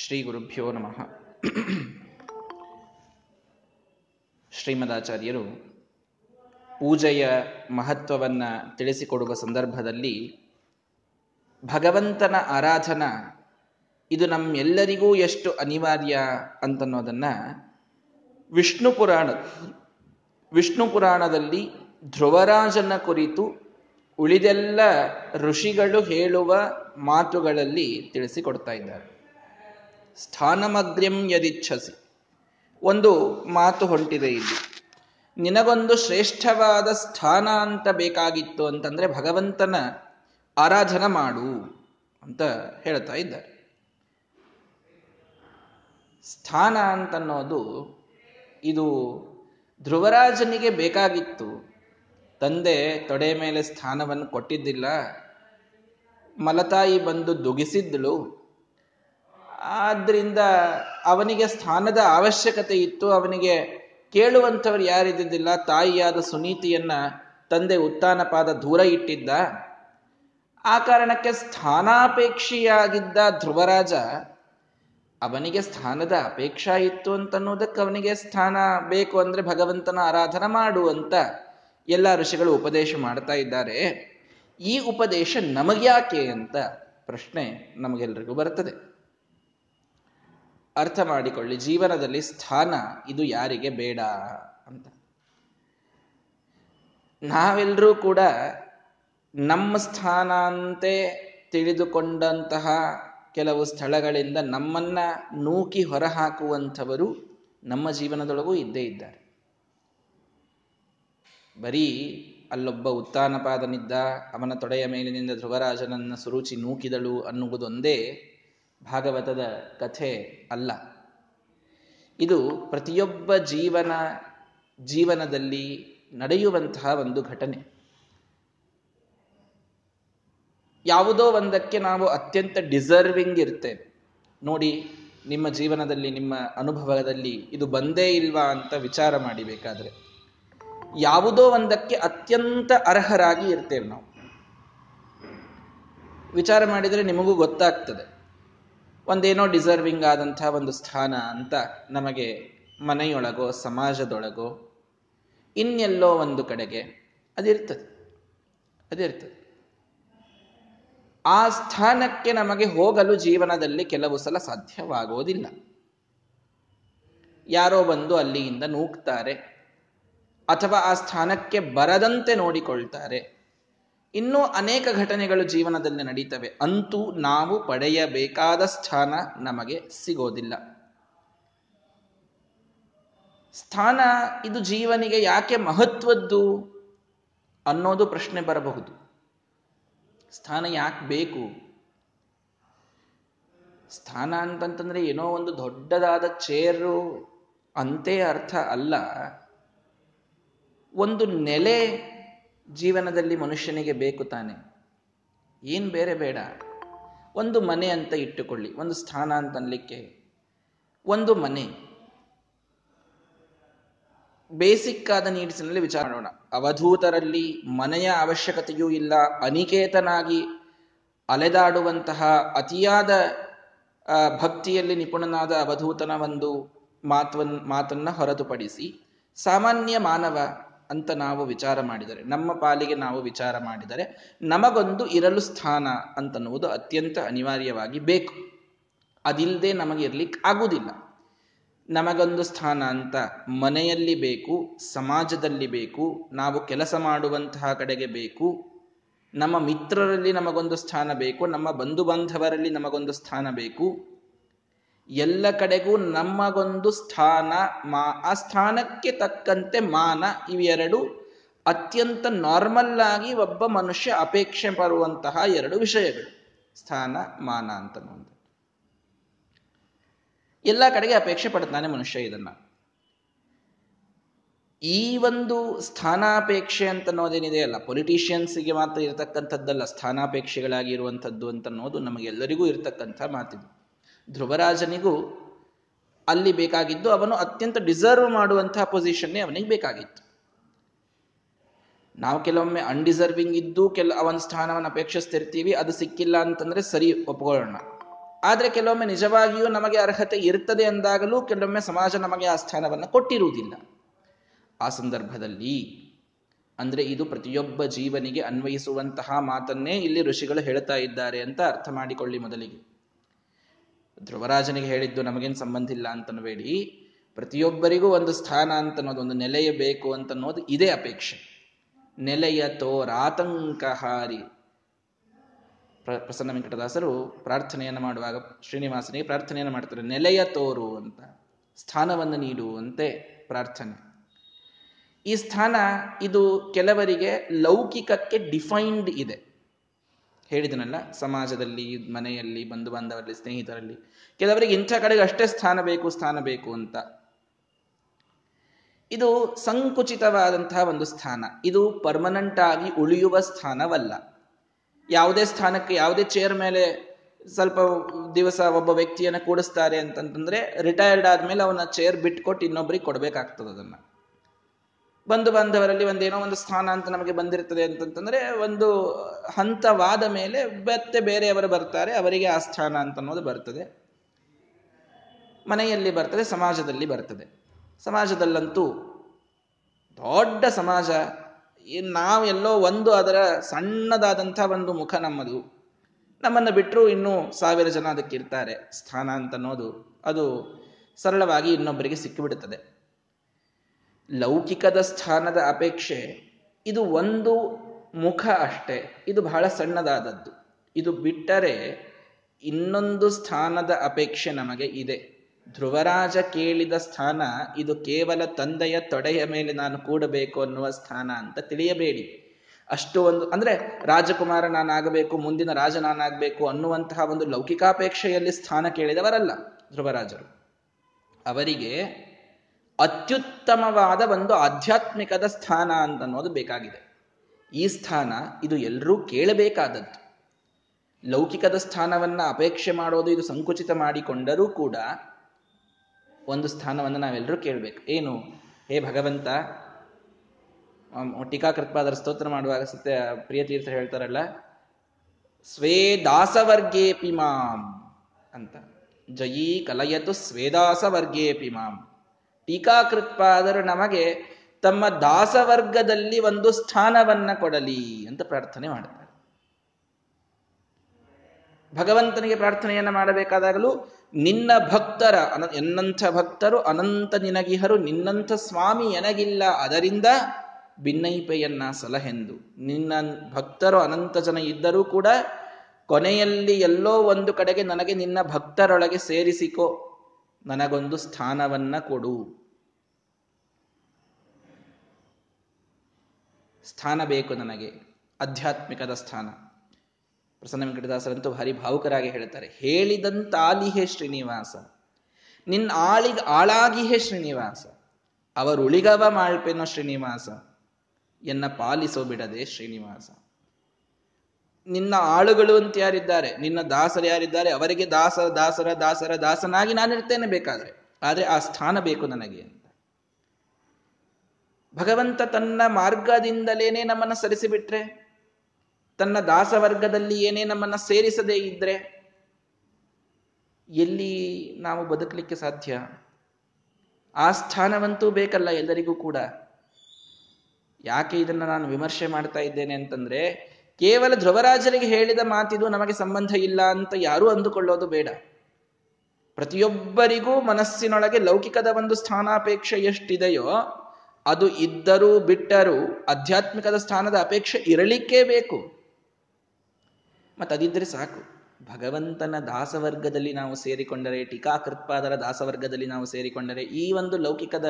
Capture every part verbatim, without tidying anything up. ಶ್ರೀ ಗುರುಭ್ಯೋ ನಮಃ. ಶ್ರೀಮದಾಚಾರ್ಯರು ಪೂಜೆಯ ಮಹತ್ವವನ್ನು ತಿಳಿಸಿಕೊಡುವ ಸಂದರ್ಭದಲ್ಲಿ ಭಗವಂತನ ಆರಾಧನಾ ಇದು ನಮ್ಮೆಲ್ಲರಿಗೂ ಎಷ್ಟು ಅನಿವಾರ್ಯ ಅಂತನ್ನೋದನ್ನು ವಿಷ್ಣು ಪುರಾಣ ವಿಷ್ಣು ಪುರಾಣದಲ್ಲಿ ಧ್ರುವರಾಜನ ಕುರಿತು ಉಳಿದೆಲ್ಲ ಋಷಿಗಳು ಹೇಳುವ ಮಾತುಗಳಲ್ಲಿ ತಿಳಿಸಿಕೊಡ್ತಾ ಇದ್ದಾರೆ. ಸ್ಥಾನಮಗ್ರ್ಯಂ ಯದಿಚ್ಛಸಿ ಒಂದು ಮಾತು ಹೊಂಟಿದೆ. ಇಲ್ಲಿ ನಿನಗೊಂದು ಶ್ರೇಷ್ಠವಾದ ಸ್ಥಾನ ಅಂತ ಬೇಕಾಗಿತ್ತು ಅಂತಂದರೆ ಭಗವಂತನ ಆರಾಧನೆ ಮಾಡು ಅಂತ ಹೇಳ್ತಾ ಇದ್ದಾರೆ. ಸ್ಥಾನ ಅಂತನ್ನೋದು ಇದು ಧ್ರುವರಾಜನಿಗೆ ಬೇಕಾಗಿತ್ತು. ತಂದೆ ತೊಡೆ ಮೇಲೆ ಸ್ಥಾನವನ್ನು ಕೊಟ್ಟಿದ್ದಿಲ್ಲ, ಮಲತಾಯಿ ಬಂದು ದುಗಿಸಿದ್ಳು, ಆದ್ದರಿಂದ ಅವನಿಗೆ ಸ್ಥಾನದ ಅವಶ್ಯಕತೆ ಇತ್ತು. ಅವನಿಗೆ ಕೇಳುವಂಥವ್ರು ಯಾರಿದ್ದಿದ್ದಿಲ್ಲ. ತಾಯಿಯಾದ ಸುನೀತಿಯನ್ನ ತಂದೆ ಉತ್ತಾನಪಾದ ದೂರ ಇಟ್ಟಿದ್ದ. ಆ ಕಾರಣಕ್ಕೆ ಸ್ಥಾನಾಪೇಕ್ಷಿಯಾಗಿದ್ದ ಧ್ರುವರಾಜ ಅವನಿಗೆ ಸ್ಥಾನದ ಅಪೇಕ್ಷಾ ಇತ್ತು ಅಂತನ್ನುವುದಕ್ಕೆ ಅವನಿಗೆ ಸ್ಥಾನ ಬೇಕು ಅಂದರೆ ಭಗವಂತನ ಆರಾಧನೆ ಮಾಡು ಅಂತ ಎಲ್ಲ ಋಷಿಗಳು ಉಪದೇಶ ಮಾಡ್ತಾ ಇದ್ದಾರೆ. ಈ ಉಪದೇಶ ನಮಗ್ಯಾಕೆ ಅಂತ ಪ್ರಶ್ನೆ ನಮಗೆಲ್ಲರಿಗೂ ಬರ್ತದೆ. ಅರ್ಥ ಮಾಡಿಕೊಳ್ಳಿ, ಜೀವನದಲ್ಲಿ ಸ್ಥಾನ ಇದು ಯಾರಿಗೆ ಬೇಡ ಅಂತ. ನಾವೆಲ್ಲರೂ ಕೂಡ ನಮ್ಮ ಸ್ಥಾನ ಅಂತೆ ತಿಳಿದುಕೊಂಡಂತಹ ಕೆಲವು ಸ್ಥಳಗಳಿಂದ ನಮ್ಮನ್ನ ನೂಕಿ ಹೊರಹಾಕುವಂಥವರು ನಮ್ಮ ಜೀವನದೊಳಗೂ ಇದ್ದೇ ಇದ್ದಾರೆ. ಬರೀ ಅಲ್ಲೊಬ್ಬ ಉತ್ತಾನಪಾದನಿದ್ದ, ಅವನ ತೊಡೆಯ ಮೇಲಿನಿಂದ ಧ್ರುವರಾಜನನ್ನ ಸುರುಚಿ ನೂಕಿದಳು ಅನ್ನುವುದೊಂದೇ ಭಾಗವತದ ಕಥೆ ಅಲ್ಲ. ಇದು ಪ್ರತಿಯೊಬ್ಬ ಜೀವನ ಜೀವನದಲ್ಲಿ ನಡೆಯುವಂತಹ ಒಂದು ಘಟನೆ. ಯಾವುದೋ ಒಂದಕ್ಕೆ ನಾವು ಅತ್ಯಂತ ಡಿಸರ್ವಿಂಗ್ ಇರ್ತೇವೆ. ನೋಡಿ, ನಿಮ್ಮ ಜೀವನದಲ್ಲಿ ನಿಮ್ಮ ಅನುಭವದಲ್ಲಿ ಇದು ಬಂದೇ ಇಲ್ವಾ ಅಂತ ವಿಚಾರ ಮಾಡಿ. ಬೇಕಾದರೆ ಯಾವುದೋ ಒಂದಕ್ಕೆ ಅತ್ಯಂತ ಅರ್ಹರಾಗಿ ಇರ್ತೇವೆ ನಾವು. ವಿಚಾರ ಮಾಡಿದರೆ ನಿಮಗೂ ಗೊತ್ತಾಗ್ತದೆ. ಒಂದೇನೋ ಡಿಸರ್ವಿಂಗ್ ಆದಂಥ ಒಂದು ಸ್ಥಾನ ಅಂತ ನಮಗೆ ಮನೆಯೊಳಗೋ ಸಮಾಜದೊಳಗೋ ಇನ್ನೆಲ್ಲೋ ಒಂದು ಕಡೆಗೆ ಅದಿರ್ತದೆ ಅದಿರ್ತದೆ ಆ ಸ್ಥಾನಕ್ಕೆ ನಮಗೆ ಹೋಗಲು ಜೀವನದಲ್ಲಿ ಕೆಲವು ಸಲ ಸಾಧ್ಯವಾಗೋದಿಲ್ಲ. ಯಾರೋ ಬಂದು ಅಲ್ಲಿಯಿಂದ ನೂಕ್ತಾರೆ, ಅಥವಾ ಆ ಸ್ಥಾನಕ್ಕೆ ಬರದಂತೆ ನೋಡಿಕೊಳ್ತಾರೆ. ಇನ್ನೂ ಅನೇಕ ಘಟನೆಗಳು ಜೀವನದಲ್ಲಿ ನಡೀತವೆ. ಅಂತೂ ನಾವು ಪಡೆಯಬೇಕಾದ ಸ್ಥಾನ ನಮಗೆ ಸಿಗೋದಿಲ್ಲ. ಸ್ಥಾನ ಇದು ಜೀವನಿಗೆ ಯಾಕೆ ಮಹತ್ವದ್ದು ಅನ್ನೋದು ಪ್ರಶ್ನೆ ಬರಬಹುದು. ಸ್ಥಾನ ಯಾಕೆ ಬೇಕು? ಸ್ಥಾನ ಅಂತಂತಂದ್ರೆ ಏನೋ ಒಂದು ದೊಡ್ಡದಾದ ಚೇರು ಅಂತೇ ಅರ್ಥ ಅಲ್ಲ. ಒಂದು ನೆಲೆ ಜೀವನದಲ್ಲಿ ಮನುಷ್ಯನಿಗೆ ಬೇಕು ತಾನೆ, ಏನು ಬೇರೆ ಬೇಡ. ಒಂದು ಮನೆ ಅಂತ ಇಟ್ಟುಕೊಳ್ಳಿ, ಒಂದು ಸ್ಥಾನ ಅಂತನ್ಲಿಕ್ಕೆ ಒಂದು ಮನೆ. ಬೇಸಿಕ್ ಆದ ನೀಡ್ಸಿನಲ್ಲಿ ವಿಚಾರ ಮಾಡೋಣ. ಅವಧೂತರಲ್ಲಿ ಮನೆಯ ಅವಶ್ಯಕತೆಯೂ ಇಲ್ಲ. ಅನಿಕೇತನಾಗಿ ಅಲೆದಾಡುವಂತಹ ಅತಿಯಾದ ಭಕ್ತಿಯಲ್ಲಿ ನಿಪುಣನಾದ ಅವಧೂತನ ಒಂದು ಮಾತವನ್ ಮಾತನ್ನ ಹೊರತುಪಡಿಸಿ ಸಾಮಾನ್ಯ ಮಾನವ ಅಂತ ನಾವು ವಿಚಾರ ಮಾಡಿದರೆ, ನಮ್ಮ ಪಾಲಿಗೆ ನಾವು ವಿಚಾರ ಮಾಡಿದರೆ, ನಮಗೊಂದು ಇರಲು ಸ್ಥಾನ ಅಂತನ್ನುವುದು ಅತ್ಯಂತ ಅನಿವಾರ್ಯವಾಗಿ ಬೇಕು. ಅದಿಲ್ಲದೆ ನಮಗಿರ್ಲಿಕ್ಕೆ ಆಗುವುದಿಲ್ಲ. ನಮಗೊಂದು ಸ್ಥಾನ ಅಂತ ಮನೆಯಲ್ಲಿ ಬೇಕು, ಸಮಾಜದಲ್ಲಿ ಬೇಕು, ನಾವು ಕೆಲಸ ಮಾಡುವಂತಹ ಕಡೆಗೆ ಬೇಕು, ನಮ್ಮ ಮಿತ್ರರಲ್ಲಿ ನಮಗೊಂದು ಸ್ಥಾನ ಬೇಕು, ನಮ್ಮ ಬಂಧು ಬಾಂಧವರಲ್ಲಿ ನಮಗೊಂದು ಸ್ಥಾನ ಬೇಕು. ಎಲ್ಲ ಕಡೆಗೂ ನಮಗೊಂದು ಸ್ಥಾನ, ಮಾ ಆ ಸ್ಥಾನಕ್ಕೆ ತಕ್ಕಂತೆ ಮಾನ, ಇವೆರಡು ಅತ್ಯಂತ ನಾರ್ಮಲ್ ಆಗಿ ಒಬ್ಬ ಮನುಷ್ಯ ಅಪೇಕ್ಷೆ ಪಡುವಂತಹ ಎರಡು ವಿಷಯಗಳು. ಸ್ಥಾನ ಮಾನ ಅಂತ ಎಲ್ಲ ಕಡೆಗೆ ಅಪೇಕ್ಷೆ ಪಡ್ತಾನೆ ಮನುಷ್ಯ. ಇದನ್ನ ಈ ಒಂದು ಸ್ಥಾನಾಪೇಕ್ಷೆ ಅಂತನ್ನೋದೇನಿದೆಯಲ್ಲ, ಪೊಲಿಟಿಷಿಯನ್ಸ್ಗೆ ಮಾತ್ರ ಇರತಕ್ಕಂಥದ್ದಲ್ಲ ಸ್ಥಾನಾಪೇಕ್ಷೆಗಳಾಗಿ ಇರುವಂಥದ್ದು ಅಂತನ್ನೋದು ನಮಗೆಲ್ಲರಿಗೂ ಇರತಕ್ಕಂಥ ಮಾತಿದೆ. ಧ್ರುವರಾಜನಿಗೂ ಅಲ್ಲಿ ಬೇಕಾಗಿದ್ದು, ಅವನು ಅತ್ಯಂತ ಡಿಸರ್ವ್ ಮಾಡುವಂತಹ ಪೊಸಿಷನ್ನೇ ಅವನಿಗೆ ಬೇಕಾಗಿತ್ತು. ನಾವು ಕೆಲವೊಮ್ಮೆ ಅನ್ಡಿಸರ್ವಿಂಗ್ ಇದ್ದು ಕೆಲ ಅವನ ಸ್ಥಾನವನ್ನು ಅಪೇಕ್ಷಿಸ್ತಿರ್ತೀವಿ, ಅದು ಸಿಕ್ಕಿಲ್ಲ ಅಂತಂದ್ರೆ ಸರಿ ಒಪ್ಕೊಳ್ಳೋಣ. ಆದರೆ ಕೆಲವೊಮ್ಮೆ ನಿಜವಾಗಿಯೂ ನಮಗೆ ಅರ್ಹತೆ ಇರ್ತದೆ ಎಂದಾಗಲೂ ಕೆಲವೊಮ್ಮೆ ಸಮಾಜ ನಮಗೆ ಆ ಸ್ಥಾನವನ್ನು ಕೊಟ್ಟಿರುವುದಿಲ್ಲ. ಆ ಸಂದರ್ಭದಲ್ಲಿ ಅಂದರೆ ಇದು ಪ್ರತಿಯೊಬ್ಬ ಜೀವನಿಗೆ ಅನ್ವಯಿಸುವಂತಹ ಮಾತನ್ನೇ ಇಲ್ಲಿ ಋಷಿಗಳು ಹೇಳ್ತಾ ಇದ್ದಾರೆ ಅಂತ ಅರ್ಥ ಮಾಡಿಕೊಳ್ಳಿ. ಮೊದಲಿಗೆ ಧ್ರುವರಾಜನಿಗೆ ಹೇಳಿದ್ದು ನಮಗೇನು ಸಂಬಂಧ ಇಲ್ಲ ಅಂತನಬೇಡಿ. ಪ್ರತಿಯೊಬ್ಬರಿಗೂ ಒಂದು ಸ್ಥಾನ ಅಂತನ್ನೋದು, ಒಂದು ನೆಲೆಯ ಬೇಕು ಅಂತನ್ನೋದು ಇದೇ ಅಪೇಕ್ಷೆ. ನೆಲೆಯ ತೋರಾತಂಕ ಹಾರಿ ಪ್ರಸನ್ನ ವೆಂಕಟದಾಸರು ಪ್ರಾರ್ಥನೆಯನ್ನು ಮಾಡುವಾಗ ಶ್ರೀನಿವಾಸನಿಗೆ ಪ್ರಾರ್ಥನೆಯನ್ನು ಮಾಡ್ತಾರೆ, ನೆಲೆಯ ತೋರು ಅಂತ, ಸ್ಥಾನವನ್ನು ನೀಡುವಂತೆ ಪ್ರಾರ್ಥನೆ. ಈ ಸ್ಥಾನ ಇದು ಕೆಲವರಿಗೆ ಲೌಕಿಕಕ್ಕೆ ಡಿಫೈನ್ಡ್ ಇದೆ. ಹೇಳಿದನಲ್ಲ, ಸಮಾಜದಲ್ಲಿ, ಮನೆಯಲ್ಲಿ, ಬಂಧು ಬಾಂಧವರಲ್ಲಿ, ಸ್ನೇಹಿತರಲ್ಲಿ ಕೆಲವರಿಗೆ ಇಂಥ ಕಡೆಗೆ ಅಷ್ಟೇ ಸ್ಥಾನ ಬೇಕು ಸ್ಥಾನ ಬೇಕು ಅಂತ. ಇದು ಸಂಕುಚಿತವಾದಂತಹ ಒಂದು ಸ್ಥಾನ. ಇದು ಪರ್ಮನೆಂಟ್ ಆಗಿ ಉಳಿಯುವ ಸ್ಥಾನವಲ್ಲ. ಯಾವುದೇ ಸ್ಥಾನಕ್ಕೆ, ಯಾವುದೇ ಚೇರ್ ಮೇಲೆ ಸ್ವಲ್ಪ ದಿವಸ ಒಬ್ಬ ವ್ಯಕ್ತಿಯನ್ನು ಕೂಡಿಸ್ತಾರೆ ಅಂತಂತಂದ್ರೆ ರಿಟೈರ್ಡ್ ಆದ್ಮೇಲೆ ಅವನ ಚೇರ್ ಬಿಟ್ಕೊಟ್ಟು ಇನ್ನೊಬ್ಬರಿಗೆ ಕೊಡಬೇಕಾಗ್ತದೆ. ಅದನ್ನ ಬಂಧು ಬಾಂಧವರಲ್ಲಿ ಒಂದೇನೋ ಒಂದು ಸ್ಥಾನ ಅಂತ ನಮಗೆ ಬಂದಿರ್ತದೆ ಅಂತಂತಂದ್ರೆ ಒಂದು ಹಂತವಾದ ಮೇಲೆ ಮತ್ತೆ ಬೇರೆಯವರು ಬರ್ತಾರೆ, ಅವರಿಗೆ ಆ ಸ್ಥಾನ ಅಂತ ಅನ್ನೋದು ಬರ್ತದೆ. ಮನೆಯಲ್ಲಿ ಬರ್ತದೆ, ಸಮಾಜದಲ್ಲಿ ಬರ್ತದೆ. ಸಮಾಜದಲ್ಲಂತೂ ದೊಡ್ಡ ಸಮಾಜ, ನಾವೆಲ್ಲೋ ಒಂದು ಅದರ ಸಣ್ಣದಾದಂತಹ ಒಂದು ಮುಖ ನಮ್ಮದು. ನಮ್ಮನ್ನು ಬಿಟ್ಟರು ಇನ್ನೂ ಸಾವಿರ ಜನ ಅದಕ್ಕಿರ್ತಾರೆ. ಸ್ಥಾನ ಅಂತನ್ನೋದು ಅದು ಸರಳವಾಗಿ ಇನ್ನೊಬ್ಬರಿಗೆ ಸಿಕ್ಕಿಬಿಡುತ್ತದೆ. ಲೌಕಿಕದ ಸ್ಥಾನದ ಅಪೇಕ್ಷೆ ಇದು ಒಂದು ಮುಖ ಅಷ್ಟೇ, ಇದು ಬಹಳ ಸಣ್ಣದಾದದ್ದು. ಇದು ಬಿಟ್ಟರೆ ಇನ್ನೊಂದು ಸ್ಥಾನದ ಅಪೇಕ್ಷೆ ನಮಗೆ ಇದೆ. ಧ್ರುವರಾಜ ಕೇಳಿದ ಸ್ಥಾನ ಇದು ಕೇವಲ ತಂದೆಯ ತೊಡೆಯ ಮೇಲೆ ನಾನು ಕೂಡಬೇಕು ಅನ್ನುವ ಸ್ಥಾನ ಅಂತ ತಿಳಿಯಬೇಡಿ. ಅಷ್ಟು ಒಂದು ಅಂದ್ರೆ ರಾಜಕುಮಾರ ನಾನಾಗಬೇಕು, ಮುಂದಿನ ರಾಜ ನಾನಾಗಬೇಕು ಅನ್ನುವಂತಹ ಒಂದು ಲೌಕಿಕಾಪೇಕ್ಷೆಯಲ್ಲಿ ಸ್ಥಾನ ಕೇಳಿದವರಲ್ಲ ಧ್ರುವರಾಜರು. ಅವರಿಗೆ ಅತ್ಯುತ್ತಮವಾದ ಒಂದು ಆಧ್ಯಾತ್ಮಿಕದ ಸ್ಥಾನ ಅಂತ ಅನ್ನೋದು ಬೇಕಾಗಿದೆ. ಈ ಸ್ಥಾನ ಇದು ಎಲ್ಲರೂ ಕೇಳಬೇಕಾದದ್ದು. ಲೌಕಿಕದ ಸ್ಥಾನವನ್ನ ಅಪೇಕ್ಷೆ ಮಾಡೋದು ಇದು ಸಂಕುಚಿತ ಮಾಡಿಕೊಂಡರೂ ಕೂಡ ಒಂದು ಸ್ಥಾನವನ್ನು ನಾವೆಲ್ಲರೂ ಕೇಳಬೇಕು. ಏನು? ಹೇ ಭಗವಂತ, ಟೀಕಾಕೃತ್ಪಾದರ ಸ್ತೋತ್ರ ಮಾಡುವಾಗ ಸತ್ಯ ಪ್ರಿಯತೀರ್ಥ ಹೇಳ್ತಾರಲ್ಲ, ಸ್ವೇ ದಾಸವರ್ಗೇ ಪಿಮಾಂ ಅಂತ, ಜಯೀ ಕಲಯತು ಸ್ವೇದಾಸವರ್ಗೇ ಪಿಮಾಂ. ಟೀಕಾಕೃತ್ಪಾದರು ನಮಗೆ ತಮ್ಮ ದಾಸವರ್ಗದಲ್ಲಿ ಒಂದು ಸ್ಥಾನವನ್ನ ಕೊಡಲಿ ಅಂತ ಪ್ರಾರ್ಥನೆ ಮಾಡ್ತಾರೆ. ಭಗವಂತನಿಗೆ ಪ್ರಾರ್ಥನೆಯನ್ನ ಮಾಡಬೇಕಾದಾಗಲೂ ನಿನ್ನ ಭಕ್ತರ ಅನ ಎನ್ನಂಥ ಭಕ್ತರು ಅನಂತ ನಿನಗಿಹರು, ನಿನ್ನಂಥ ಸ್ವಾಮಿ ಎನಗಿಲ್ಲ, ಅದರಿಂದ ಭಿನ್ನೈಪೆಯನ್ನ ಸಲಹೆಂದು. ನಿನ್ನ ಭಕ್ತರು ಅನಂತ ಜನ ಇದ್ದರೂ ಕೂಡ ಕೊನೆಯಲ್ಲಿ ಎಲ್ಲೋ ಒಂದು ಕಡೆಗೆ ನನಗೆ ನಿನ್ನ ಭಕ್ತರೊಳಗೆ ಸೇರಿಸಿಕೋ, ನನಗೊಂದು ಸ್ಥಾನವನ್ನ ಕೊಡು. ಸ್ಥಾನ ಬೇಕು ನನಗೆ, ಆಧ್ಯಾತ್ಮಿಕದ ಸ್ಥಾನ. ಪ್ರಸನ್ನ ವೆಂಕಟದಾಸರಂತೂ ಭಾರಿ ಭಾವುಕರಾಗಿ ಹೇಳ್ತಾರೆ, ಹೇಳಿದಂತಾಲಿಹೇ ಶ್ರೀನಿವಾಸ, ನಿನ್ನ ಆಳಿಗ ಆಳಾಗಿಹೇ ಶ್ರೀನಿವಾಸ, ಅವರುಳಿಗವ ಮಾಳ್ಪೆನೋ ಶ್ರೀನಿವಾಸ, ಎನ್ನ ಪಾಲಿಸೋ ಬಿಡದೆ ಶ್ರೀನಿವಾಸ. ನಿನ್ನ ಆಳುಗಳು ಅಂತ ಯಾರಿದ್ದಾರೆ, ನಿನ್ನ ದಾಸರು ಯಾರಿದ್ದಾರೆ, ಅವರಿಗೆ ದಾಸ ದಾಸರ ದಾಸರ ದಾಸನಾಗಿ ನಾನಿರ್ತೇನೆ ಬೇಕಾದ್ರೆ, ಆದ್ರೆ ಆ ಸ್ಥಾನ ಬೇಕು ನನಗೆ ಅಂತ. ಭಗವಂತ ತನ್ನ ಮಾರ್ಗದಿಂದಲೇನೆ ನಮ್ಮನ್ನ ಸರಿಸಿಬಿಟ್ರೆ, ತನ್ನ ದಾಸವರ್ಗದಲ್ಲಿ ಏನೇ ನಮ್ಮನ್ನ ಸೇರಿಸದೇ ಇದ್ರೆ ಎಲ್ಲಿ ನಾವು ಬದುಕಲಿಕ್ಕೆ ಸಾಧ್ಯ? ಆ ಸ್ಥಾನವಂತೂ ಬೇಕಲ್ಲ ಎಲ್ಲರಿಗೂ ಕೂಡ. ಯಾಕೆ ಇದನ್ನ ನಾನು ವಿಮರ್ಶೆ ಮಾಡ್ತಾ ಇದ್ದೇನೆ ಅಂತಂದ್ರೆ, ಕೇವಲ ಧ್ರುವರಾಜರಿಗೆ ಹೇಳಿದ ಮಾತಿದು ನಮಗೆ ಸಂಬಂಧ ಇಲ್ಲ ಅಂತ ಯಾರೂ ಅಂದುಕೊಳ್ಳೋದು ಬೇಡ. ಪ್ರತಿಯೊಬ್ಬರಿಗೂ ಮನಸ್ಸಿನೊಳಗೆ ಲೌಕಿಕದ ಒಂದು ಸ್ಥಾನಾಪೇಕ್ಷೆ ಎಷ್ಟಿದೆಯೋ ಅದು ಇದ್ದರೂ ಬಿಟ್ಟರೂ ಆಧ್ಯಾತ್ಮಿಕದ ಸ್ಥಾನದ ಅಪೇಕ್ಷೆ ಇರಲಿಕ್ಕೇ ಬೇಕು. ಮತ್ತದಿದ್ರೆ ಸಾಕು. ಭಗವಂತನ ದಾಸವರ್ಗದಲ್ಲಿ ನಾವು ಸೇರಿಕೊಂಡರೆ, ಟೀಕಾಕೃತ್ಪಾದರ ದಾಸವರ್ಗದಲ್ಲಿ ನಾವು ಸೇರಿಕೊಂಡರೆ, ಈ ಒಂದು ಲೌಕಿಕದ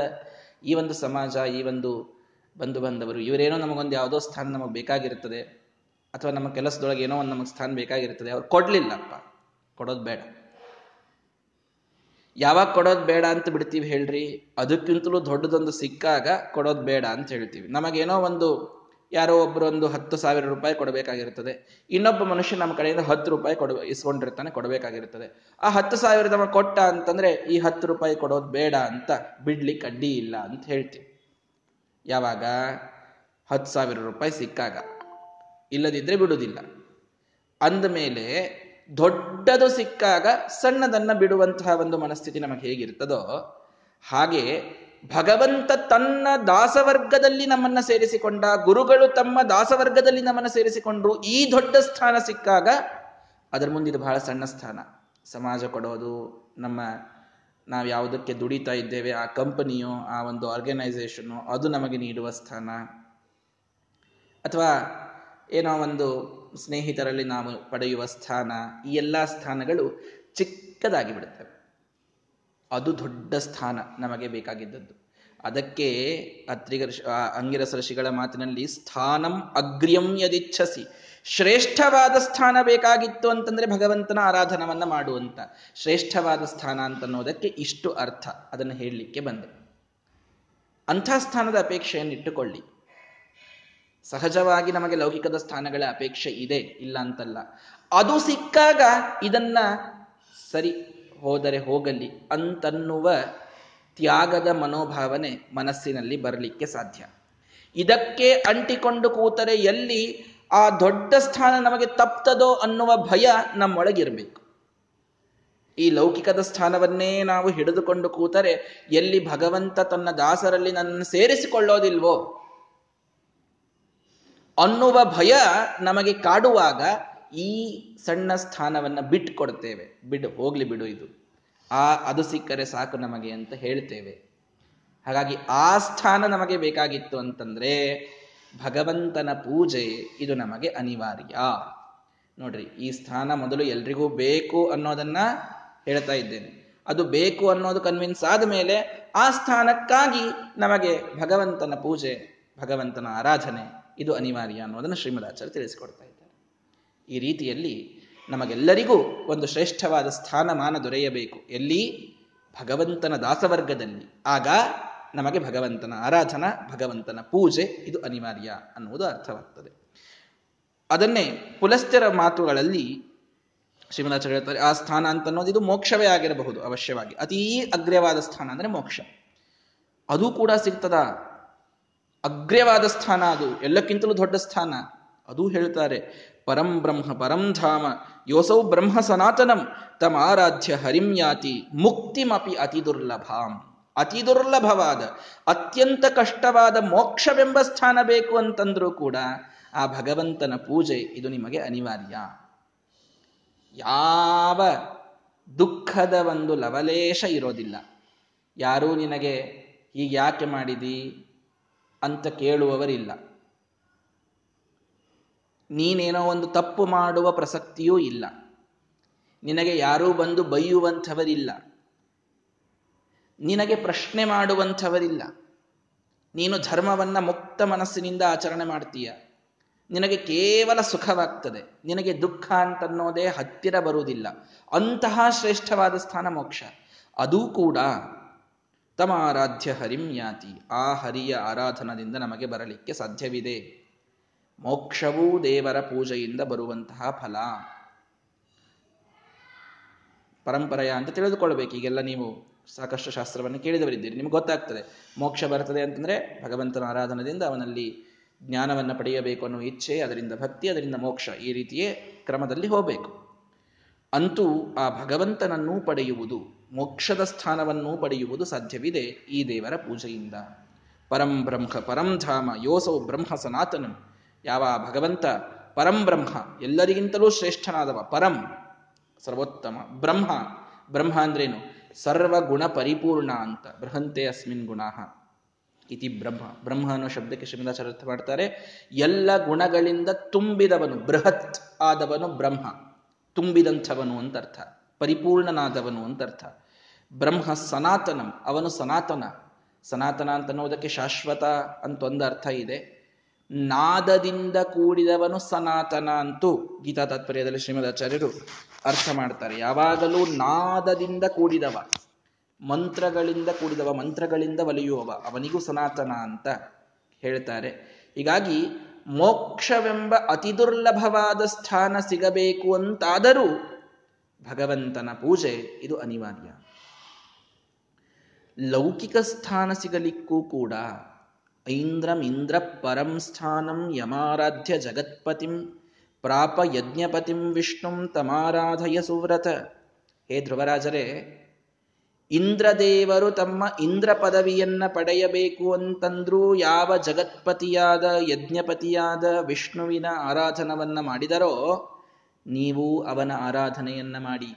ಈ ಒಂದು ಸಮಾಜ, ಈ ಒಂದು ಬಂಧು ಬಾಂಧವರು, ಇವರೇನೋ ನಮಗೊಂದು ಯಾವುದೋ ಸ್ಥಾನ ನಮಗೆ ಬೇಕಾಗಿರ್ತದೆ, ಅಥವಾ ನಮ್ಮ ಕೆಲಸದೊಳಗೆ ಏನೋ ಒಂದು ನಮಗೆ ಸ್ಥಾನ ಬೇಕಾಗಿರ್ತದೆ, ಅವ್ರು ಕೊಡ್ಲಿಲ್ಲಪ್ಪ, ಕೊಡೋದು ಬೇಡ. ಯಾವಾಗ ಕೊಡೋದು ಬೇಡ ಅಂತ ಬಿಡ್ತೀವಿ ಹೇಳ್ರಿ? ಅದಕ್ಕಿಂತಲೂ ದೊಡ್ಡದೊಂದು ಸಿಕ್ಕಾಗ ಕೊಡೋದು ಬೇಡ ಅಂತ ಹೇಳ್ತೀವಿ. ನಮಗೇನೋ ಒಂದು ಯಾರೋ ಒಬ್ಬರು ಒಂದು ಹತ್ತು ಸಾವಿರ ರೂಪಾಯಿ ಕೊಡಬೇಕಾಗಿರ್ತದೆ, ಇನ್ನೊಬ್ಬ ಮನುಷ್ಯ ನಮ್ಮ ಕಡೆಯಿಂದ ಹತ್ತು ರೂಪಾಯಿ ಕೊಡ ಇಸ್ಕೊಂಡಿರ್ತಾನೆ, ಕೊಡಬೇಕಾಗಿರ್ತದೆ. ಆ ಹತ್ತು ಸಾವಿರ ನಮಗೆ ಕೊಟ್ಟ ಅಂತಂದ್ರೆ ಈ ಹತ್ತು ರೂಪಾಯಿ ಕೊಡೋದು ಬೇಡ ಅಂತ ಬಿಡ್ಲಿಕ್ಕೆ ಅಡ್ಡಿ ಇಲ್ಲ ಅಂತ ಹೇಳ್ತೀವಿ. ಯಾವಾಗ? ಹತ್ತು ಸಾವಿರ ರೂಪಾಯಿ ಸಿಕ್ಕಾಗ, ಇಲ್ಲದಿದ್ರೆ ಬಿಡುವುದಿಲ್ಲ. ಅಂದಮೇಲೆ ದೊಡ್ಡದು ಸಿಕ್ಕಾಗ ಸಣ್ಣದನ್ನ ಬಿಡುವಂತಹ ಒಂದು ಮನಸ್ಥಿತಿ ನಮಗೆ ಹೇಗಿರ್ತದೋ ಹಾಗೆ ಭಗವಂತ ತನ್ನ ದಾಸವರ್ಗದಲ್ಲಿ ನಮ್ಮನ್ನ ಸೇರಿಸಿಕೊಂಡ, ಗುರುಗಳು ತಮ್ಮ ದಾಸವರ್ಗದಲ್ಲಿ ನಮ್ಮನ್ನ ಸೇರಿಸಿಕೊಂಡ್ರು. ಈ ದೊಡ್ಡ ಸ್ಥಾನ ಸಿಕ್ಕಾಗ ಅದರ ಮುಂದಿದು ಬಹಳ ಸಣ್ಣ ಸ್ಥಾನ. ಸಮಾಜ ಕೊಡೋದು, ನಮ್ಮ ನಾವು ಯಾವುದಕ್ಕೆ ದುಡಿತಾ ಇದ್ದೇವೆ ಆ ಕಂಪನಿಯೋ ಆ ಒಂದು ಆರ್ಗನೈಸೇಷನು ಅದು ನಮಗೆ ನೀಡುವ ಸ್ಥಾನ, ಅಥವಾ ಏನೋ ಒಂದು ಸ್ನೇಹಿತರಲ್ಲಿ ನಾವು ಪಡೆಯುವ ಸ್ಥಾನ, ಈ ಎಲ್ಲ ಸ್ಥಾನಗಳು ಚಿಕ್ಕದಾಗಿ ಬಿಡುತ್ತವೆ. ಅದು ದೊಡ್ಡ ಸ್ಥಾನ ನಮಗೆ ಬೇಕಾಗಿದ್ದದ್ದು. ಅದಕ್ಕೆ ಅತ್ರಿಗ ಅಂಗಿರಸ ಋಷಿಗಳ ಮಾತಿನಲ್ಲಿ ಸ್ಥಾನಂ ಅಗ್ರ್ಯಂ ಯದಿಚ್ಛಸಿ, ಶ್ರೇಷ್ಠವಾದ ಸ್ಥಾನ ಬೇಕಾಗಿತ್ತು ಅಂತಂದ್ರೆ ಭಗವಂತನ ಆರಾಧನವನ್ನ ಮಾಡುವಂತ ಶ್ರೇಷ್ಠವಾದ ಸ್ಥಾನ ಅಂತನ್ನೋದಕ್ಕೆ ಇಷ್ಟು ಅರ್ಥ, ಅದನ್ನು ಹೇಳಲಿಕ್ಕೆ ಬಂದೆ. ಅಂಥ ಸ್ಥಾನದ ಅಪೇಕ್ಷೆಯನ್ನು ಇಟ್ಟುಕೊಳ್ಳಿ. ಸಹಜವಾಗಿ ನಮಗೆ ಲೌಕಿಕದ ಸ್ಥಾನಗಳ ಅಪೇಕ್ಷೆ ಇದೆ, ಇಲ್ಲ ಅಂತಲ್ಲ. ಅದು ಸಿಕ್ಕಾಗ ಇದನ್ನ ಸರಿ ಹೋದರೆ ಹೋಗಲಿ ಅಂತನ್ನುವ ತ್ಯಾಗದ ಮನೋಭಾವನೆ ಮನಸ್ಸಿನಲ್ಲಿ ಬರಲಿಕ್ಕೆ ಸಾಧ್ಯ. ಇದಕ್ಕೆ ಅಂಟಿಕೊಂಡು ಕೂತರೆ ಎಲ್ಲಿ ಆ ದೊಡ್ಡ ಸ್ಥಾನ ನಮಗೆ ತಪ್ತದೋ ಅನ್ನುವ ಭಯ ನಮ್ಮೊಳಗಿರಬೇಕು. ಈ ಲೌಕಿಕದ ಸ್ಥಾನವನ್ನೇ ನಾವು ಹಿಡಿದುಕೊಂಡು ಕೂತರೆ ಎಲ್ಲಿ ಭಗವಂತ ತನ್ನ ದಾಸರಲ್ಲಿ ನನ್ನನ್ನು ಸೇರಿಸಿಕೊಳ್ಳೋದಿಲ್ವೋ ಅನ್ನುವ ಭಯ ನಮಗೆ ಕಾಡುವಾಗ ಈ ಸಣ್ಣ ಸ್ಥಾನವನ್ನು ಬಿಟ್ಟುಕೊಡ್ತೇವೆ. ಬಿಡು, ಹೋಗ್ಲಿ ಬಿಡು, ಇದು ಆ ಅದು ಸಿಕ್ಕರೆ ಸಾಕು ನಮಗೆ ಅಂತ ಹೇಳ್ತೇವೆ. ಹಾಗಾಗಿ ಆ ಸ್ಥಾನ ನಮಗೆ ಬೇಕಾಗಿತ್ತು ಅಂತಂದ್ರೆ ಭಗವಂತನ ಪೂಜೆ ಇದು ನಮಗೆ ಅನಿವಾರ್ಯ. ನೋಡ್ರಿ, ಈ ಸ್ಥಾನ ಮೊದಲು ಎಲ್ರಿಗೂ ಬೇಕು ಅನ್ನೋದನ್ನ ಹೇಳ್ತಾ ಇದ್ದೇನೆ. ಅದು ಬೇಕು ಅನ್ನೋದು ಕನ್ವಿನ್ಸ್ ಆದ ಮೇಲೆ ಆ ಸ್ಥಾನಕ್ಕಾಗಿ ನಮಗೆ ಭಗವಂತನ ಪೂಜೆ, ಭಗವಂತನ ಆರಾಧನೆ ಇದು ಅನಿವಾರ್ಯ ಅನ್ನೋದನ್ನು ಶ್ರೀಮದಾಚಾರ್ಯ ತಿಳಿಸಿಕೊಡ್ತಾ ಇದ್ದಾರೆ. ಈ ರೀತಿಯಲ್ಲಿ ನಮಗೆಲ್ಲರಿಗೂ ಒಂದು ಶ್ರೇಷ್ಠವಾದ ಸ್ಥಾನಮಾನ ದೊರೆಯಬೇಕು, ಎಲ್ಲಿ ಭಗವಂತನ ದಾಸವರ್ಗದಲ್ಲಿ. ಆಗ ನಮಗೆ ಭಗವಂತನ ಆರಾಧನಾ, ಭಗವಂತನ ಪೂಜೆ ಇದು ಅನಿವಾರ್ಯ ಅನ್ನುವುದು ಅರ್ಥವಾಗ್ತದೆ. ಅದನ್ನೇ ಪುಲಸ್ತ್ಯರ ಮಾತುಗಳಲ್ಲಿ ಶ್ರೀಮದಾಚಾರ್ಯ ಹೇಳ್ತಾರೆ, ಆ ಸ್ಥಾನ ಅಂತ ಅನ್ನೋದು ಇದು ಮೋಕ್ಷವೇ ಆಗಿರಬಹುದು. ಅವಶ್ಯವಾಗಿ ಅತೀ ಅಗ್ರ್ಯವಾದ ಸ್ಥಾನ ಅಂದರೆ ಮೋಕ್ಷ. ಅದು ಕೂಡ ಸಿಗ್ತದ? ಅಗ್ರ್ಯವಾದ ಸ್ಥಾನ ಅದು, ಎಲ್ಲಕ್ಕಿಂತಲೂ ದೊಡ್ಡ ಸ್ಥಾನ ಅದು. ಹೇಳ್ತಾರೆ, ಪರಂ ಬ್ರಹ್ಮ ಪರಂ ಧಾಮ ಯೋಸೌ ಬ್ರಹ್ಮ ಸನಾತನಂ ತಮ ಆರಾಧ್ಯ ಹರಿಂ ಯಾತಿ ಮುಕ್ತಿಮಪಿ ಅತಿ ದುರ್ಲಭಾಂ. ಅತಿ ದುರ್ಲಭವಾದ, ಅತ್ಯಂತ ಕಷ್ಟವಾದ ಮೋಕ್ಷವೆಂಬ ಸ್ಥಾನ ಬೇಕು ಅಂತಂದ್ರೂ ಕೂಡ ಆ ಭಗವಂತನ ಪೂಜೆ ಇದು ನಿಮಗೆ ಅನಿವಾರ್ಯ. ಯಾವ ದುಃಖದ ಒಂದು ಲವಲೇಶ ಇರೋದಿಲ್ಲ. ಯಾರೂ ನಿನಗೆ ಹೀಗೆ ಯಾಕೆ ಮಾಡಿದಿ ಅಂತ ಕೇಳುವವರಿಲ್ಲ. ನೀನೇನೋ ಒಂದು ತಪ್ಪು ಮಾಡುವ ಪ್ರಸಕ್ತಿಯೂ ಇಲ್ಲ. ನಿನಗೆ ಯಾರೂ ಬಂದು ಬೈಯುವಂಥವರಿಲ್ಲ. ನಿನಗೆ ಪ್ರಶ್ನೆ ಮಾಡುವಂಥವರಿಲ್ಲ. ನೀನು ಧರ್ಮವನ್ನು ಮುಕ್ತ ಮನಸ್ಸಿನಿಂದ ಆಚರಣೆ ಮಾಡ್ತೀಯ. ನಿನಗೆ ಕೇವಲ ಸುಖವಾಗ್ತದೆ, ನಿನಗೆ ದುಃಖ ಅಂತನ್ನೋದೇ ಹತ್ತಿರ ಬರುವುದಿಲ್ಲ. ಅಂತಹ ಶ್ರೇಷ್ಠವಾದ ಸ್ಥಾನ ಮೋಕ್ಷ. ಅದೂ ಕೂಡ ತಮ ಆರಾಧ್ಯ ಹರಿಂ ಯಾತಿ, ಆ ಹರಿಯ ಆರಾಧನದಿಂದ ನಮಗೆ ಬರಲಿಕ್ಕೆ ಸಾಧ್ಯವಿದೆ. ಮೋಕ್ಷವೂ ದೇವರ ಪೂಜೆಯಿಂದ ಬರುವಂತಹ ಫಲ. ಪರಂಪರೆಯ ಅಂತ ತಿಳಿದುಕೊಳ್ಬೇಕು. ಈಗೆಲ್ಲ ನೀವು ಸಾಕಷ್ಟು ಶಾಸ್ತ್ರವನ್ನು ಕೇಳಿದವರಿದ್ದೀರಿ, ನಿಮ್ಗೆ ಗೊತ್ತಾಗ್ತದೆ. ಮೋಕ್ಷ ಬರ್ತದೆ ಅಂತಂದ್ರೆ ಭಗವಂತನ ಆರಾಧನದಿಂದ ಅವನಲ್ಲಿ ಜ್ಞಾನವನ್ನು ಪಡೆಯಬೇಕು ಅನ್ನೋ ಇಚ್ಛೆ, ಅದರಿಂದ ಭಕ್ತಿ, ಅದರಿಂದ ಮೋಕ್ಷ, ಈ ರೀತಿಯೇ ಕ್ರಮದಲ್ಲಿ ಹೋಗಬೇಕು. ಅಂತೂ ಆ ಭಗವಂತನನ್ನೂ ಪಡೆಯುವುದು, ಮೋಕ್ಷದ ಸ್ಥಾನವನ್ನೂ ಪಡೆಯುವುದು ಸಾಧ್ಯವಿದೆ ಈ ದೇವರ ಪೂಜೆಯಿಂದ. ಪರಂ ಬ್ರಹ್ಮ ಪರಂ ಧಾಮ ಯೋಸೌ ಬ್ರಹ್ಮ ಸನಾತನಂ. ಯಾವ ಭಗವಂತ ಪರಂ ಬ್ರಹ್ಮ, ಎಲ್ಲರಿಗಿಂತಲೂ ಶ್ರೇಷ್ಠನಾದವ. ಪರಂ ಸರ್ವೋತ್ತಮ, ಬ್ರಹ್ಮ ಬ್ರಹ್ಮ ಅಂದ್ರೇನು? ಸರ್ವಗುಣ ಪರಿಪೂರ್ಣ ಅಂತ. ಬೃಹಂತೆ ಅಸ್ಮಿನ್ ಗುಣಾಃ ಇತಿ ಬ್ರಹ್ಮ. ಬ್ರಹ್ಮ ಅನ್ನೋ ಶಬ್ದಕ್ಕೆ ಶ್ರೀಮದಾಚಾರ್ಯ ಅರ್ಥ ಮಾಡ್ತಾರೆ, ಎಲ್ಲ ಗುಣಗಳಿಂದ ತುಂಬಿದವನು, ಬೃಹತ್ ಆದವನು ಬ್ರಹ್ಮ, ತುಂಬಿದಂಥವನು ಅಂತ ಅರ್ಥ, ಪರಿಪೂರ್ಣನಾದವನು ಅಂತ ಅರ್ಥ. ಬ್ರಹ್ಮ ಸನಾತನಂ, ಅವನು ಸನಾತನ. ಸನಾತನ ಅಂತನ್ನುವುದಕ್ಕೆ ಶಾಶ್ವತ ಅಂತ ಒಂದು ಅರ್ಥ ಇದೆ. ನಾದದಿಂದ ಕೂಡಿದವನು ಸನಾತನ ಅಂತೂ ಗೀತಾ ತಾತ್ಪರ್ಯದಲ್ಲಿ ಶ್ರೀಮದಾಚಾರ್ಯರು ಅರ್ಥ ಮಾಡ್ತಾರೆ. ಯಾವಾಗಲೂ ನಾದದಿಂದ ಕೂಡಿದವ, ಮಂತ್ರಗಳಿಂದ ಕೂಡಿದವ, ಮಂತ್ರಗಳಿಂದ ಒಲಿಯುವವ, ಅವನಿಗೂ ಸನಾತನ ಅಂತ ಹೇಳ್ತಾರೆ. ಹೀಗಾಗಿ ಮೋಕ್ಷವೆಂಬ ಅತಿ ದುರ್ಲಭವಾದ ಸ್ಥಾನ ಸಿಗಬೇಕು ಅಂತಾದರೂ ಭಗವಂತನ ಪೂಜೆ ಇದು ಅನಿವಾರ್ಯ. ಲೌಕಿಕ ಸ್ಥಾನ ಸಿಗಲಿಕ್ಕೂ ಕೂಡ ಐಂದ್ರಂ ಇಂದ್ರ ಪರಂ ಸ್ಥಾನಂ ಯಮಾರಾಧ್ಯ ಜಗತ್ಪತಿಂ ಪ್ರಾಪ ಯಜ್ಞಪತಿಂ ವಿಷ್ಣುಂ ತಮಾರಾಧಯ ಸುವ್ರತ. ಹೇ ಧ್ರುವರಾಜರೇ, ಇಂದ್ರದೇವರು ತಮ್ಮ ಇಂದ್ರ ಪದವಿಯನ್ನು ಪಡೆಯಬೇಕು ಅಂತಂದ್ರೂ ಯಾವ ಜಗತ್ಪತಿಯಾದ ಯಜ್ಞಪತಿಯಾದ ವಿಷ್ಣುವಿನ ಆರಾಧನವನ್ನು ಮಾಡಿದರೋ ನೀವು ಅವನ ಆರಾಧನೆಯನ್ನು ಮಾಡಿ.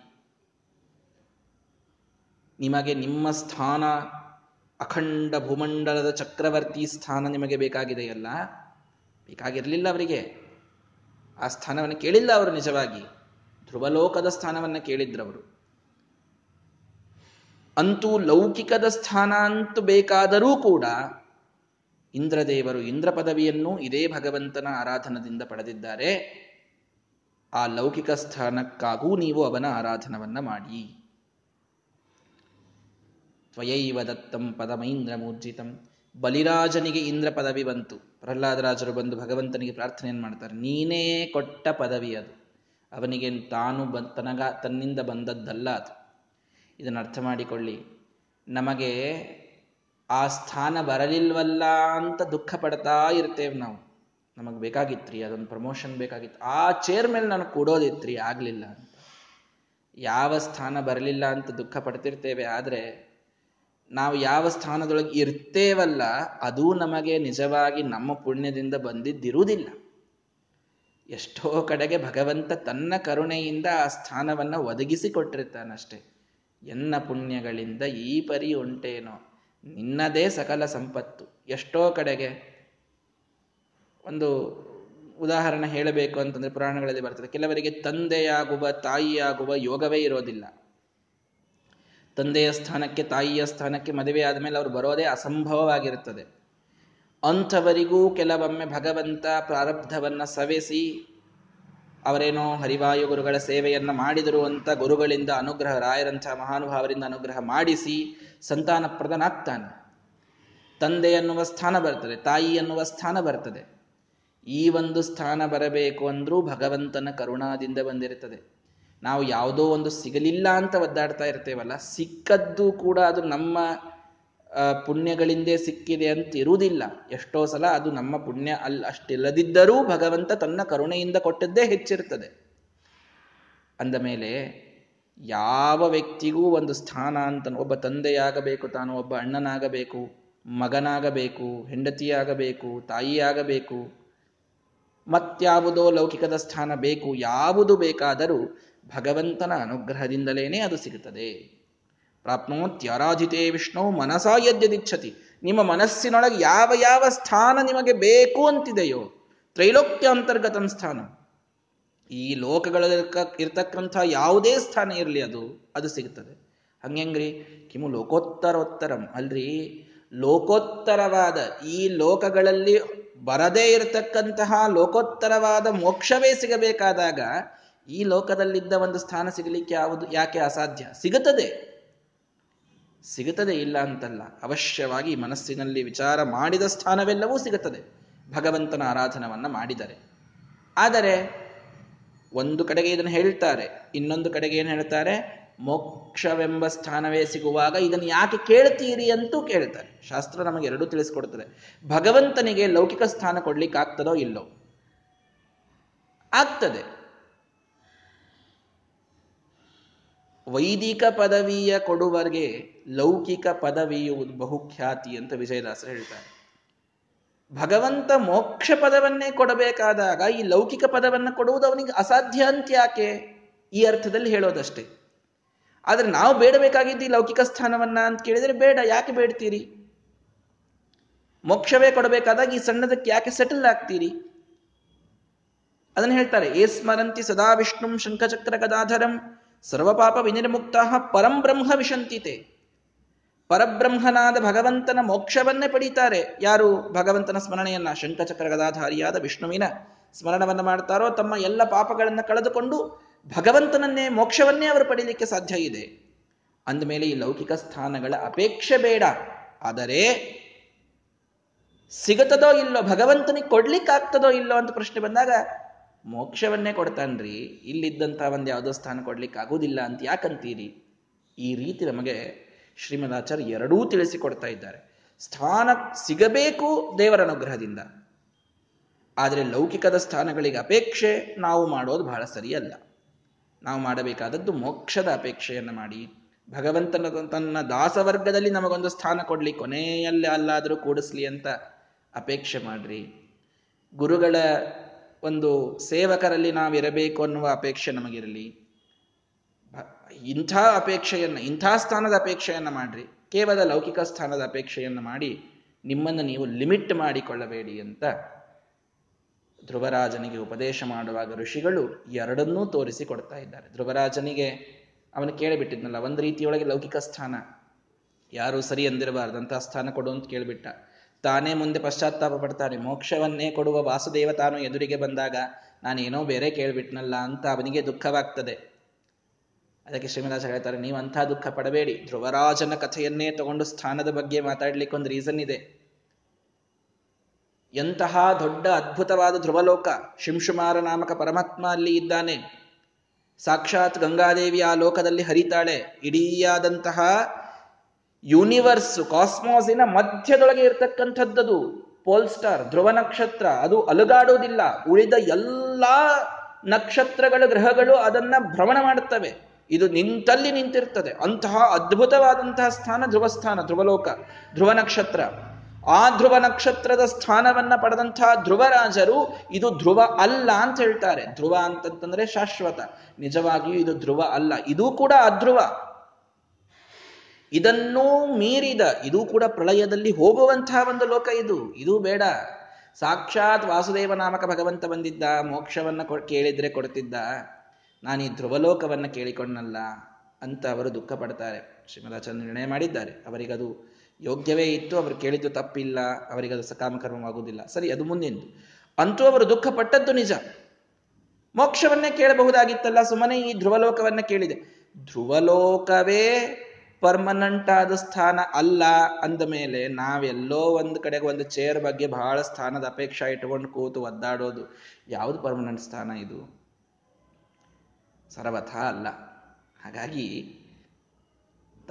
ನಿಮಗೆ ನಿಮ್ಮ ಸ್ಥಾನ, ಅಖಂಡ ಭೂಮಂಡಲದ ಚಕ್ರವರ್ತಿ ಸ್ಥಾನ ನಿಮಗೆ ಬೇಕಾಗಿದೆಯಲ್ಲ, ಬೇಕಾಗಿರಲಿಲ್ಲ ಅವರಿಗೆ ಆ ಸ್ಥಾನವನ್ನು ಕೇಳಿಲ್ಲ ಅವರು. ನಿಜವಾಗಿ ಧ್ರುವಲೋಕದ ಸ್ಥಾನವನ್ನು ಕೇಳಿದ್ರವರು. ಅಂತೂ ಲೌಕಿಕದ ಸ್ಥಾನ ಅಂತೂ ಬೇಕಾದರೂ ಕೂಡ ಇಂದ್ರದೇವರು ಇಂದ್ರ ಪದವಿಯನ್ನು ಇದೇ ಭಗವಂತನ ಆರಾಧನದಿಂದ ಪಡೆದಿದ್ದಾರೆ. ಆ ಲೌಕಿಕ ಸ್ಥಾನಕ್ಕಾಗೂ ನೀವು ಅವನ ಆರಾಧನವನ್ನ ಮಾಡಿ. ತ್ವಯೈವ ದತ್ತಂ ಪದಮೈಂದ್ರ ಮೂರ್ಜಿತಂ. ಬಲಿರಾಜನಿಗೆ ಇಂದ್ರ ಪದವಿ ಬಂತು. ಪ್ರಹ್ಲಾದರಾಜರು ಬಂದು ಭಗವಂತನಿಗೆ ಪ್ರಾರ್ಥನೆಯನ್ನು ಮಾಡ್ತಾರೆ, ನೀನೇ ಕೊಟ್ಟ ಪದವಿ ಅದು, ಅವನಿಗೆ ತಾನು ಬ ತನಗ ತನ್ನಿಂದ ಬಂದದ್ದಲ್ಲ ಅದು. ಇದನ್ನು ಅರ್ಥ ಮಾಡಿಕೊಳ್ಳಿ. ನಮಗೆ ಆ ಸ್ಥಾನ ಬರಲಿಲ್ವಲ್ಲ ಅಂತ ದುಃಖ ಪಡ್ತಾ ಇರ್ತೇವೆ ನಾವು. ನಮಗೆ ಬೇಕಾಗಿತ್ರಿ ಅದೊಂದು ಪ್ರಮೋಷನ್, ಬೇಕಾಗಿತ್ತು ಆ ಚೇರ್ ಮೇಲೆ ನಾನು ಕೂಡೋದಿತ್ರಿ, ಆಗಲಿಲ್ಲ ಅಂತ. ಯಾವ ಸ್ಥಾನ ಬರಲಿಲ್ಲ ಅಂತ ದುಃಖ ಪಡ್ತಿರ್ತೇವೆ. ಆದರೆ ನಾವು ಯಾವ ಸ್ಥಾನದೊಳಗೆ ಇರ್ತೇವಲ್ಲ ಅದು ನಮಗೆ ನಿಜವಾಗಿ ನಮ್ಮ ಪುಣ್ಯದಿಂದ ಬಂದಿದ್ದಿರುವುದಿಲ್ಲ. ಎಷ್ಟೋ ಕಡೆಗೆ ಭಗವಂತ ತನ್ನ ಕರುಣೆಯಿಂದ ಆ ಸ್ಥಾನವನ್ನು ಒದಗಿಸಿಕೊಟ್ಟಿರ್ತಾನಷ್ಟೆ. ಎನ್ನ ಪುಣ್ಯಗಳಿಂದ ಈ ಪರಿ ಉಂಟೇನೋ, ನಿನ್ನದೇ ಸಕಲ ಸಂಪತ್ತು. ಎಷ್ಟೋ ಕಡೆಗೆ ಒಂದು ಉದಾಹರಣೆ ಹೇಳಬೇಕು ಅಂತಂದ್ರೆ ಪುರಾಣಗಳಲ್ಲಿ ಬರ್ತದೆ, ಕೆಲವರಿಗೆ ತಂದೆಯಾಗುವ ತಾಯಿಯಾಗುವ ಯೋಗವೇ ಇರೋದಿಲ್ಲ. ತಂದೆಯ ಸ್ಥಾನಕ್ಕೆ ತಾಯಿಯ ಸ್ಥಾನಕ್ಕೆ ಮದುವೆ ಆದಮೇಲೆ ಅವರು ಬರೋದೇ ಅಸಂಭವವಾಗಿರುತ್ತದೆ. ಅಂಥವರಿಗೂ ಕೆಲವೊಮ್ಮೆ ಭಗವಂತ ಪ್ರಾರಬ್ಧವನ್ನು ಸವೆಸಿ ಅವರೇನೋ ಹರಿವಾಯು ಗುರುಗಳ ಸೇವೆಯನ್ನು ಮಾಡಿದರು ಅಂತ ಗುರುಗಳಿಂದ ಅನುಗ್ರಹ, ರಾಯರಂಥ ಮಹಾನುಭಾವರಿಂದ ಅನುಗ್ರಹ ಮಾಡಿಸಿ ಸಂತಾನ ಪ್ರದಾನಾಗ್ತಾನೆ. ತಂದೆ ಎನ್ನುವ ಸ್ಥಾನ ಬರ್ತದೆ, ತಾಯಿ ಎನ್ನುವ ಸ್ಥಾನ ಬರ್ತದೆ. ಈ ಒಂದು ಸ್ಥಾನ ಬರಬೇಕು ಅಂದ್ರೂ ಭಗವಂತನ ಕರುಣಾದಿಂದ ಬಂದಿರುತ್ತದೆ. ನಾವು ಯಾವುದೋ ಒಂದು ಸಿಗಲಿಲ್ಲ ಅಂತ ಒದ್ದಾಡ್ತಾ ಇರ್ತೇವಲ್ಲ, ಸಿಕ್ಕದ್ದು ಕೂಡ ಅದು ನಮ್ಮ ಪುಣ್ಯಗಳಿಂದೇ ಸಿಕ್ಕಿದೆ ಅಂತ ಇರುವುದಿಲ್ಲ. ಎಷ್ಟೋ ಸಲ ಅದು ನಮ್ಮ ಪುಣ್ಯ ಅಲ್ ಅಷ್ಟಿಲ್ಲದಿದ್ದರೂ ಭಗವಂತ ತನ್ನ ಕರುಣೆಯಿಂದ ಕೊಟ್ಟದ್ದೇ ಹೆಚ್ಚಿರ್ತದೆ. ಅಂದಮೇಲೆ ಯಾವ ವ್ಯಕ್ತಿಗೂ ಒಂದು ಸ್ಥಾನ ಅಂತ, ಒಬ್ಬ ತಂದೆಯಾಗಬೇಕು ತಾನು, ಒಬ್ಬ ಅಣ್ಣನಾಗಬೇಕು, ಮಗನಾಗಬೇಕು, ಹೆಂಡತಿಯಾಗಬೇಕು, ತಾಯಿಯಾಗಬೇಕು, ಮತ್ಯಾವುದೋ ಲೌಕಿಕದ ಸ್ಥಾನ ಬೇಕು, ಯಾವುದು ಬೇಕಾದರೂ ಭಗವಂತನ ಅನುಗ್ರಹದಿಂದಲೇನೆ ಅದು ಸಿಗುತ್ತದೆ. ಪ್ರಾಪ್ನೋತ್ಯರಾಧಿತೇ ವಿಷ್ಣು ಮನಸಾ ಯದ್ಯದಿಚ್ಛತಿ. ನಿಮ್ಮ ಮನಸ್ಸಿನೊಳಗೆ ಯಾವ ಯಾವ ಸ್ಥಾನ ನಿಮಗೆ ಬೇಕು ಅಂತಿದೆಯೋ, ತ್ರೈಲೋಕ್ಯಾಂತರ್ಗತಂ ಸ್ಥಾನ, ಈ ಲೋಕಗಳಲ್ಲಿ ಇರ್ತಕ್ಕಂಥ ಯಾವುದೇ ಸ್ಥಾನ ಇರಲಿ ಅದು ಅದು ಸಿಗುತ್ತದೆ. ಹಂಗೆಂಗ್ರಿ, ಕಿಮು ಲೋಕೋತ್ತರೋತ್ತರಂ. ಅಲ್ರಿ, ಲೋಕೋತ್ತರವಾದ ಈ ಲೋಕಗಳಲ್ಲಿ ಬರದೇ ಇರತಕ್ಕಂತಹ ಲೋಕೋತ್ತರವಾದ ಮೋಕ್ಷವೇ ಸಿಗಬೇಕಾದಾಗ ಈ ಲೋಕದಲ್ಲಿದ್ದ ಒಂದು ಸ್ಥಾನ ಸಿಗಲಿಕ್ಕೆ ಯಾವುದು ಯಾಕೆ ಅಸಾಧ್ಯ? ಸಿಗುತ್ತದೆ, ಸಿಗುತ್ತದೆ, ಇಲ್ಲ ಅಂತಲ್ಲ. ಅವಶ್ಯವಾಗಿ ಮನಸ್ಸಿನಲ್ಲಿ ವಿಚಾರ ಮಾಡಿದ ಸ್ಥಾನವೆಲ್ಲವೂ ಸಿಗುತ್ತದೆ ಭಗವಂತನ ಆರಾಧನವನ್ನು ಮಾಡಿದರೆ. ಆದರೆ ಒಂದು ಕಡೆಗೆ ಇದನ್ನು ಹೇಳ್ತಾರೆ, ಇನ್ನೊಂದು ಕಡೆಗೆ ಏನು ಹೇಳ್ತಾರೆ, ಮೋಕ್ಷವೆಂಬ ಸ್ಥಾನವೇ ಸಿಗುವಾಗ ಇದನ್ನು ಯಾಕೆ ಕೇಳ್ತೀರಿ ಅಂತೂ ಕೇಳ್ತಾರೆ. ಶಾಸ್ತ್ರ ನಮಗೆ ಎರಡೂ ತಿಳಿಸ್ಕೊಡ್ತದೆ. ಭಗವಂತನಿಗೆ ಲೌಕಿಕ ಸ್ಥಾನ ಕೊಡ್ಲಿಕ್ಕೆ ಆಗ್ತದೋ ಇಲ್ಲೋ? ಆಗ್ತದೆ. ವೈದಿಕ ಪದವಿಯ ಕೊಡುವರಿಗೆ ಲೌಕಿಕ ಪದವಿಯು ಬಹುಖ್ಯಾತಿ ಅಂತ ವಿಜಯದಾಸರು ಹೇಳ್ತಾರೆ. ಭಗವಂತ ಮೋಕ್ಷ ಪದವನ್ನೇ ಕೊಡಬೇಕಾದಾಗ ಈ ಲೌಕಿಕ ಪದವನ್ನು ಕೊಡುವುದು ಅವನಿಗೆ ಅಸಾಧ್ಯ ಅಂತ ಯಾಕೆ? ಈ ಅರ್ಥದಲ್ಲಿ ಹೇಳೋದಷ್ಟೇ. ಆದರೆ ನಾವು ಬೇಡಬೇಕಾಗಿದ್ದು ಈ ಲೌಕಿಕ ಸ್ಥಾನವನ್ನ ಅಂತ ಕೇಳಿದರೆ, ಬೇಡ, ಯಾಕೆ ಬೇಡ್ತೀರಿ? ಮೋಕ್ಷವೇ ಕೊಡಬೇಕಾದಾಗ ಈ ಸಣ್ಣದಕ್ಕೆ ಯಾಕೆ ಸೆಟಲ್ ಆಗ್ತೀರಿ? ಅದನ್ನು ಹೇಳ್ತಾರೆ, ಏ ಸ್ಮರಂತಿ ಸದಾ ವಿಷ್ಣುಂ ಶಂಖಚಕ್ರ ಗದಾಧರಂ ಸರ್ವಪಾಪ ವಿನಿರ್ಮುಕ್ತಃ ಪರಂ ಬ್ರಹ್ಮ ವಿಶಂತಿತೆ. ಪರಬ್ರಹ್ಮನಾದ ಭಗವಂತನ ಮೋಕ್ಷವನ್ನೇ ಪಡೀತಾರೆ ಯಾರು ಭಗವಂತನ ಸ್ಮರಣೆಯನ್ನ, ಶಂಖಚಕ್ರ ಗದಾಧಾರಿಯಾದ ವಿಷ್ಣುವಿನ ಸ್ಮರಣವನ್ನು ಮಾಡ್ತಾರೋ ತಮ್ಮ ಎಲ್ಲ ಪಾಪಗಳನ್ನು ಕಳೆದುಕೊಂಡು ಭಗವಂತನನ್ನೇ ಮೋಕ್ಷವನ್ನೇ ಅವರು ಪಡೀಲಿಕ್ಕೆ ಸಾಧ್ಯ ಇದೆ. ಅಂದಮೇಲೆ ಈ ಲೌಕಿಕ ಸ್ಥಾನಗಳ ಅಪೇಕ್ಷೆ ಬೇಡ. ಆದರೆ ಸಿಗತದೋ ಇಲ್ಲೋ, ಭಗವಂತನಿಗೆ ಕೊಡ್ಲಿಕ್ಕಾಗ್ತದೋ ಇಲ್ಲೋ ಅಂತ ಪ್ರಶ್ನೆ ಬಂದಾಗ ಮೋಕ್ಷವನ್ನೇ ಕೊಡ್ತಾನ್ರಿ, ಇಲ್ಲಿದ್ದಂಥ ಒಂದು ಯಾವುದೋ ಸ್ಥಾನ ಕೊಡ್ಲಿಕ್ಕೆ ಆಗೋದಿಲ್ಲ ಅಂತ ಯಾಕಂತೀರಿ? ಈ ರೀತಿ ನಮಗೆ ಶ್ರೀಮದಾಚಾರ್ಯ ಎರಡೂ ತಿಳಿಸಿಕೊಡ್ತಾ ಇದ್ದಾರೆ. ಸ್ಥಾನ ಸಿಗಬೇಕು ದೇವರ ಅನುಗ್ರಹದಿಂದ, ಆದರೆ ಲೌಕಿಕದ ಸ್ಥಾನಗಳಿಗೆ ಅಪೇಕ್ಷೆ ನಾವು ಮಾಡೋದು ಬಹಳ ಸರಿಯಲ್ಲ. ನಾವು ಮಾಡಬೇಕಾದದ್ದು ಮೋಕ್ಷದ ಅಪೇಕ್ಷೆಯನ್ನು ಮಾಡಿ, ಭಗವಂತನ ತನ್ನ ದಾಸವರ್ಗದಲ್ಲಿ ನಮಗೊಂದು ಸ್ಥಾನ ಕೊಡಲಿ, ಕೊನೆಯಲ್ಲೇ ಅಲ್ಲಾದರೂ ಕೂಡಿಸ್ಲಿ ಅಂತ ಅಪೇಕ್ಷೆ ಮಾಡ್ರಿ. ಗುರುಗಳ ಒಂದು ಸೇವಕರಲ್ಲಿ ನಾವಿರಬೇಕು ಅನ್ನುವ ಅಪೇಕ್ಷೆ ನಮಗಿರಲಿ. ಇಂಥ ಅಪೇಕ್ಷೆಯನ್ನು, ಇಂಥ ಸ್ಥಾನದ ಅಪೇಕ್ಷೆಯನ್ನು ಮಾಡ್ರಿ, ಕೇವಲ ಲೌಕಿಕ ಸ್ಥಾನದ ಅಪೇಕ್ಷೆಯನ್ನು ಮಾಡಿ ನಿಮ್ಮನ್ನು ನೀವು ಲಿಮಿಟ್ ಮಾಡಿಕೊಳ್ಳಬೇಡಿ ಅಂತ ಧ್ರುವರಾಜನಿಗೆ ಉಪದೇಶ ಮಾಡುವಾಗ ಋಷಿಗಳು ಎರಡನ್ನೂ ತೋರಿಸಿಕೊಡ್ತಾ ಇದ್ದಾರೆ. ಧ್ರುವರಾಜನಿಗೆ ಅವನು ಕೇಳಿಬಿಟ್ಟಿದ್ನಲ್ಲ, ಒಂದು ರೀತಿಯೊಳಗೆ ಲೌಕಿಕ ಸ್ಥಾನ ಯಾರೂ ಸರಿ ಎಂದಿರಬಾರ್ದಂತಹ ಸ್ಥಾನ ಕೊಡು ಅಂತ ಕೇಳಿಬಿಟ್ಟ. ತಾನೇ ಮುಂದೆ ಪಶ್ಚಾತ್ತಾಪ ಪಡ್ತಾನೆ, ಮೋಕ್ಷವನ್ನೇ ಕೊಡುವ ವಾಸುದೇವ ತಾನು ಎದುರಿಗೆ ಬಂದಾಗ ನಾನೇನೋ ಬೇರೆ ಕೇಳಿಬಿಟ್ನಲ್ಲ ಅಂತ ಅವನಿಗೆ ದುಃಖವಾಗ್ತದೆ. ಅದಕ್ಕೆ ಶ್ರೀಮರಾಜ ಹೇಳ್ತಾರೆ, ನೀವು ಅಂಥ ದುಃಖ ಪಡಬೇಡಿ, ಧ್ರುವರಾಜನ ಕಥೆಯನ್ನೇ ತಗೊಂಡು ಸ್ಥಾನದ ಬಗ್ಗೆ ಮಾತಾಡ್ಲಿಕ್ಕೆ ಒಂದು ರೀಸನ್ ಇದೆ. ಎಂತಹ ದೊಡ್ಡ ಅದ್ಭುತವಾದ ಧ್ರುವಲೋಕ, ಶಿಂಶುಮಾರ ನಾಮಕ ಪರಮಾತ್ಮ ಅಲ್ಲಿ ಇದ್ದಾನೆ, ಸಾಕ್ಷಾತ್ ಗಂಗಾದೇವಿ ಆ ಲೋಕದಲ್ಲಿ ಹರಿತಾಳೆ. ಇಡೀಯಾದಂತಹ ಯೂನಿವರ್ಸ್, ಕಾಸ್ಮೋಸಿನ ಮಧ್ಯದೊಳಗೆ ಇರತಕ್ಕಂಥದ್ದದು ಪೋಲ್ ಸ್ಟಾರ್, ಧ್ರುವ ನಕ್ಷತ್ರ. ಅದು ಅಲುಗಾಡುವುದಿಲ್ಲ, ಉಳಿದ ಎಲ್ಲಾ ನಕ್ಷತ್ರಗಳ ಗ್ರಹಗಳು ಅದನ್ನ ಭ್ರಮಣ ಮಾಡುತ್ತವೆ, ಇದು ನಿಂತಲ್ಲಿ ನಿಂತಿರ್ತದೆ. ಅಂತಹ ಅದ್ಭುತವಾದಂತಹ ಸ್ಥಾನ ಧ್ರುವಸ್ಥಾನ, ಧ್ರುವಲೋಕ, ಧ್ರುವ ನಕ್ಷತ್ರ. ಆ ಧ್ರುವ ನಕ್ಷತ್ರದ ಸ್ಥಾನವನ್ನ ಪಡೆದಂತಹ ಧ್ರುವರಾಜರು ಇದು ಧ್ರುವ ಅಲ್ಲ ಅಂತ ಹೇಳ್ತಾರೆ. ಧ್ರುವ ಅಂತಂತಂದ್ರೆ ಶಾಶ್ವತ, ನಿಜವಾಗಿಯೂ ಇದು ಧ್ರುವ ಅಲ್ಲ, ಇದೂ ಕೂಡ ಅಧ್ರುವ. ಇದನ್ನೂ ಮೀರಿದ, ಇದೂ ಕೂಡ ಪ್ರಳಯದಲ್ಲಿ ಹೋಗುವಂತಹ ಒಂದು ಲೋಕ ಇದು, ಇದು ಬೇಡ. ಸಾಕ್ಷಾತ್ ವಾಸುದೇವ ನಾಮಕ ಭಗವಂತ ಬಂದಿದ್ದ, ಮೋಕ್ಷವನ್ನ ಕೇಳಿದ್ರೆ ಕೊಡ್ತಿದ್ದ, ನಾನು ಈ ಧ್ರುವಲೋಕವನ್ನು ಕೇಳಿಕೊಂಡನಲ್ಲ ಅಂತ ಅವರು ದುಃಖ ಪಡ್ತಾರೆ. ಶ್ರೀಮದಾಚಾರ್ಯ ನಿರ್ಣಯ ಮಾಡಿದ್ದಾರೆ, ಅವರಿಗದು ಯೋಗ್ಯವೇ ಇತ್ತು, ಅವರು ಕೇಳಿದ್ದು ತಪ್ಪಿಲ್ಲ, ಅವರಿಗದು ಸಕಾಮಕರ್ಮವಾಗುವುದಿಲ್ಲ, ಸರಿ, ಅದು ಮುಂದಿನ. ಅಂತೂ ಅವರು ದುಃಖ ಪಟ್ಟದ್ದು ನಿಜ, ಮೋಕ್ಷವನ್ನೇ ಕೇಳಬಹುದಾಗಿತ್ತಲ್ಲ, ಸುಮ್ಮನೆ ಈ ಧ್ರುವಲೋಕವನ್ನ ಕೇಳಿದೆ. ಧ್ರುವಲೋಕವೇ ಪರ್ಮನೆಂಟ್ ಆದ ಸ್ಥಾನ ಅಲ್ಲ ಅಂದ ಮೇಲೆ ನಾವೆಲ್ಲೋ ಒಂದು ಕಡೆಗೆ ಒಂದು ಚೇರ್ ಬಗ್ಗೆ ಬಹಳ ಸ್ಥಾನದ ಅಪೇಕ್ಷೆ ಇಟ್ಕೊಂಡು ಕೂತು ಒದ್ದಾಡೋದು ಯಾವುದು ಪರ್ಮನೆಂಟ್ ಸ್ಥಾನ? ಇದು ಸರ್ವಥ ಅಲ್ಲ. ಹಾಗಾಗಿ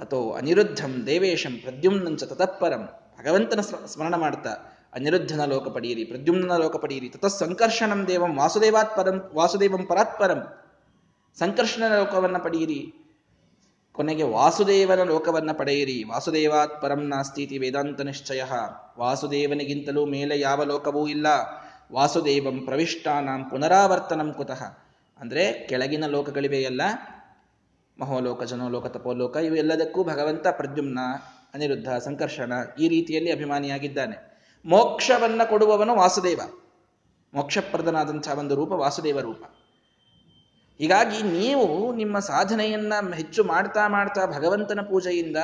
ತಥೋ ಅನಿರುದ್ಧಂ ದೇವೇಶಂ ಪ್ರದ್ಯುಮ್ನಂಚ ತತಃಪರಂ, ಭಗವಂತನ ಸ್ಮರಣ ಮಾಡ್ತಾ ಅನಿರುದ್ಧನ ಲೋಕ ಪಡೆಯಿರಿ, ಪ್ರದ್ಯುಮ್ನ ಲೋಕ ಪಡೆಯಿರಿ. ತತಃ ಸಂಕರ್ಷಣಂ ದೇವಂ ವಾಸುದೇವಾತ್ ಪರಂ ವಾಸುದೇವಂ ಪರಾತ್ಪರಂ, ಸಂಕರ್ಷಣ ಲೋಕವನ್ನು ಪಡೆಯಿರಿ, ಕೊನೆಗೆ ವಾಸುದೇವನ ಲೋಕವನ್ನು ಪಡೆಯಿರಿ. ವಾಸುದೇವಾತ್ ಪರಂ ನಾಸ್ತಿ ಇತಿ ವೇದಾಂತ ನಿಶ್ಚಯ, ವಾಸುದೇವನಿಗಿಂತಲೂ ಮೇಲೆ ಯಾವ ಲೋಕವೂ ಇಲ್ಲ. ವಾಸುದೇವಂ ಪ್ರವಿಷ್ಟಾನಾಂ ಪುನರಾವರ್ತನಂ ಕುತಃ, ಅಂದರೆ ಕೆಳಗಿನ ಲೋಕಗಳಿವೆಯಲ್ಲ, ಮಹೋಲೋಕ, ಜನೋಲೋಕ, ತಪೋಲೋಕ, ಇವೆಲ್ಲದಕ್ಕೂ ಭಗವಂತ ಪ್ರದ್ಯುಮ್ನ, ಅನಿರುದ್ಧ, ಸಂಕರ್ಷಣ ಈ ರೀತಿಯಲ್ಲಿ ಅಭಿಮಾನಿಯಾಗಿದ್ದಾನೆ. ಮೋಕ್ಷವನ್ನು ಕೊಡುವವನು ವಾಸುದೇವ, ಮೋಕ್ಷಪ್ರದನಾದಂಥ ಒಂದು ರೂಪ ವಾಸುದೇವ ರೂಪ. ಹೀಗಾಗಿ ನೀವು ನಿಮ್ಮ ಸಾಧನೆಯನ್ನ ಹೆಚ್ಚು ಮಾಡ್ತಾ ಮಾಡ್ತಾ ಭಗವಂತನ ಪೂಜೆಯಿಂದ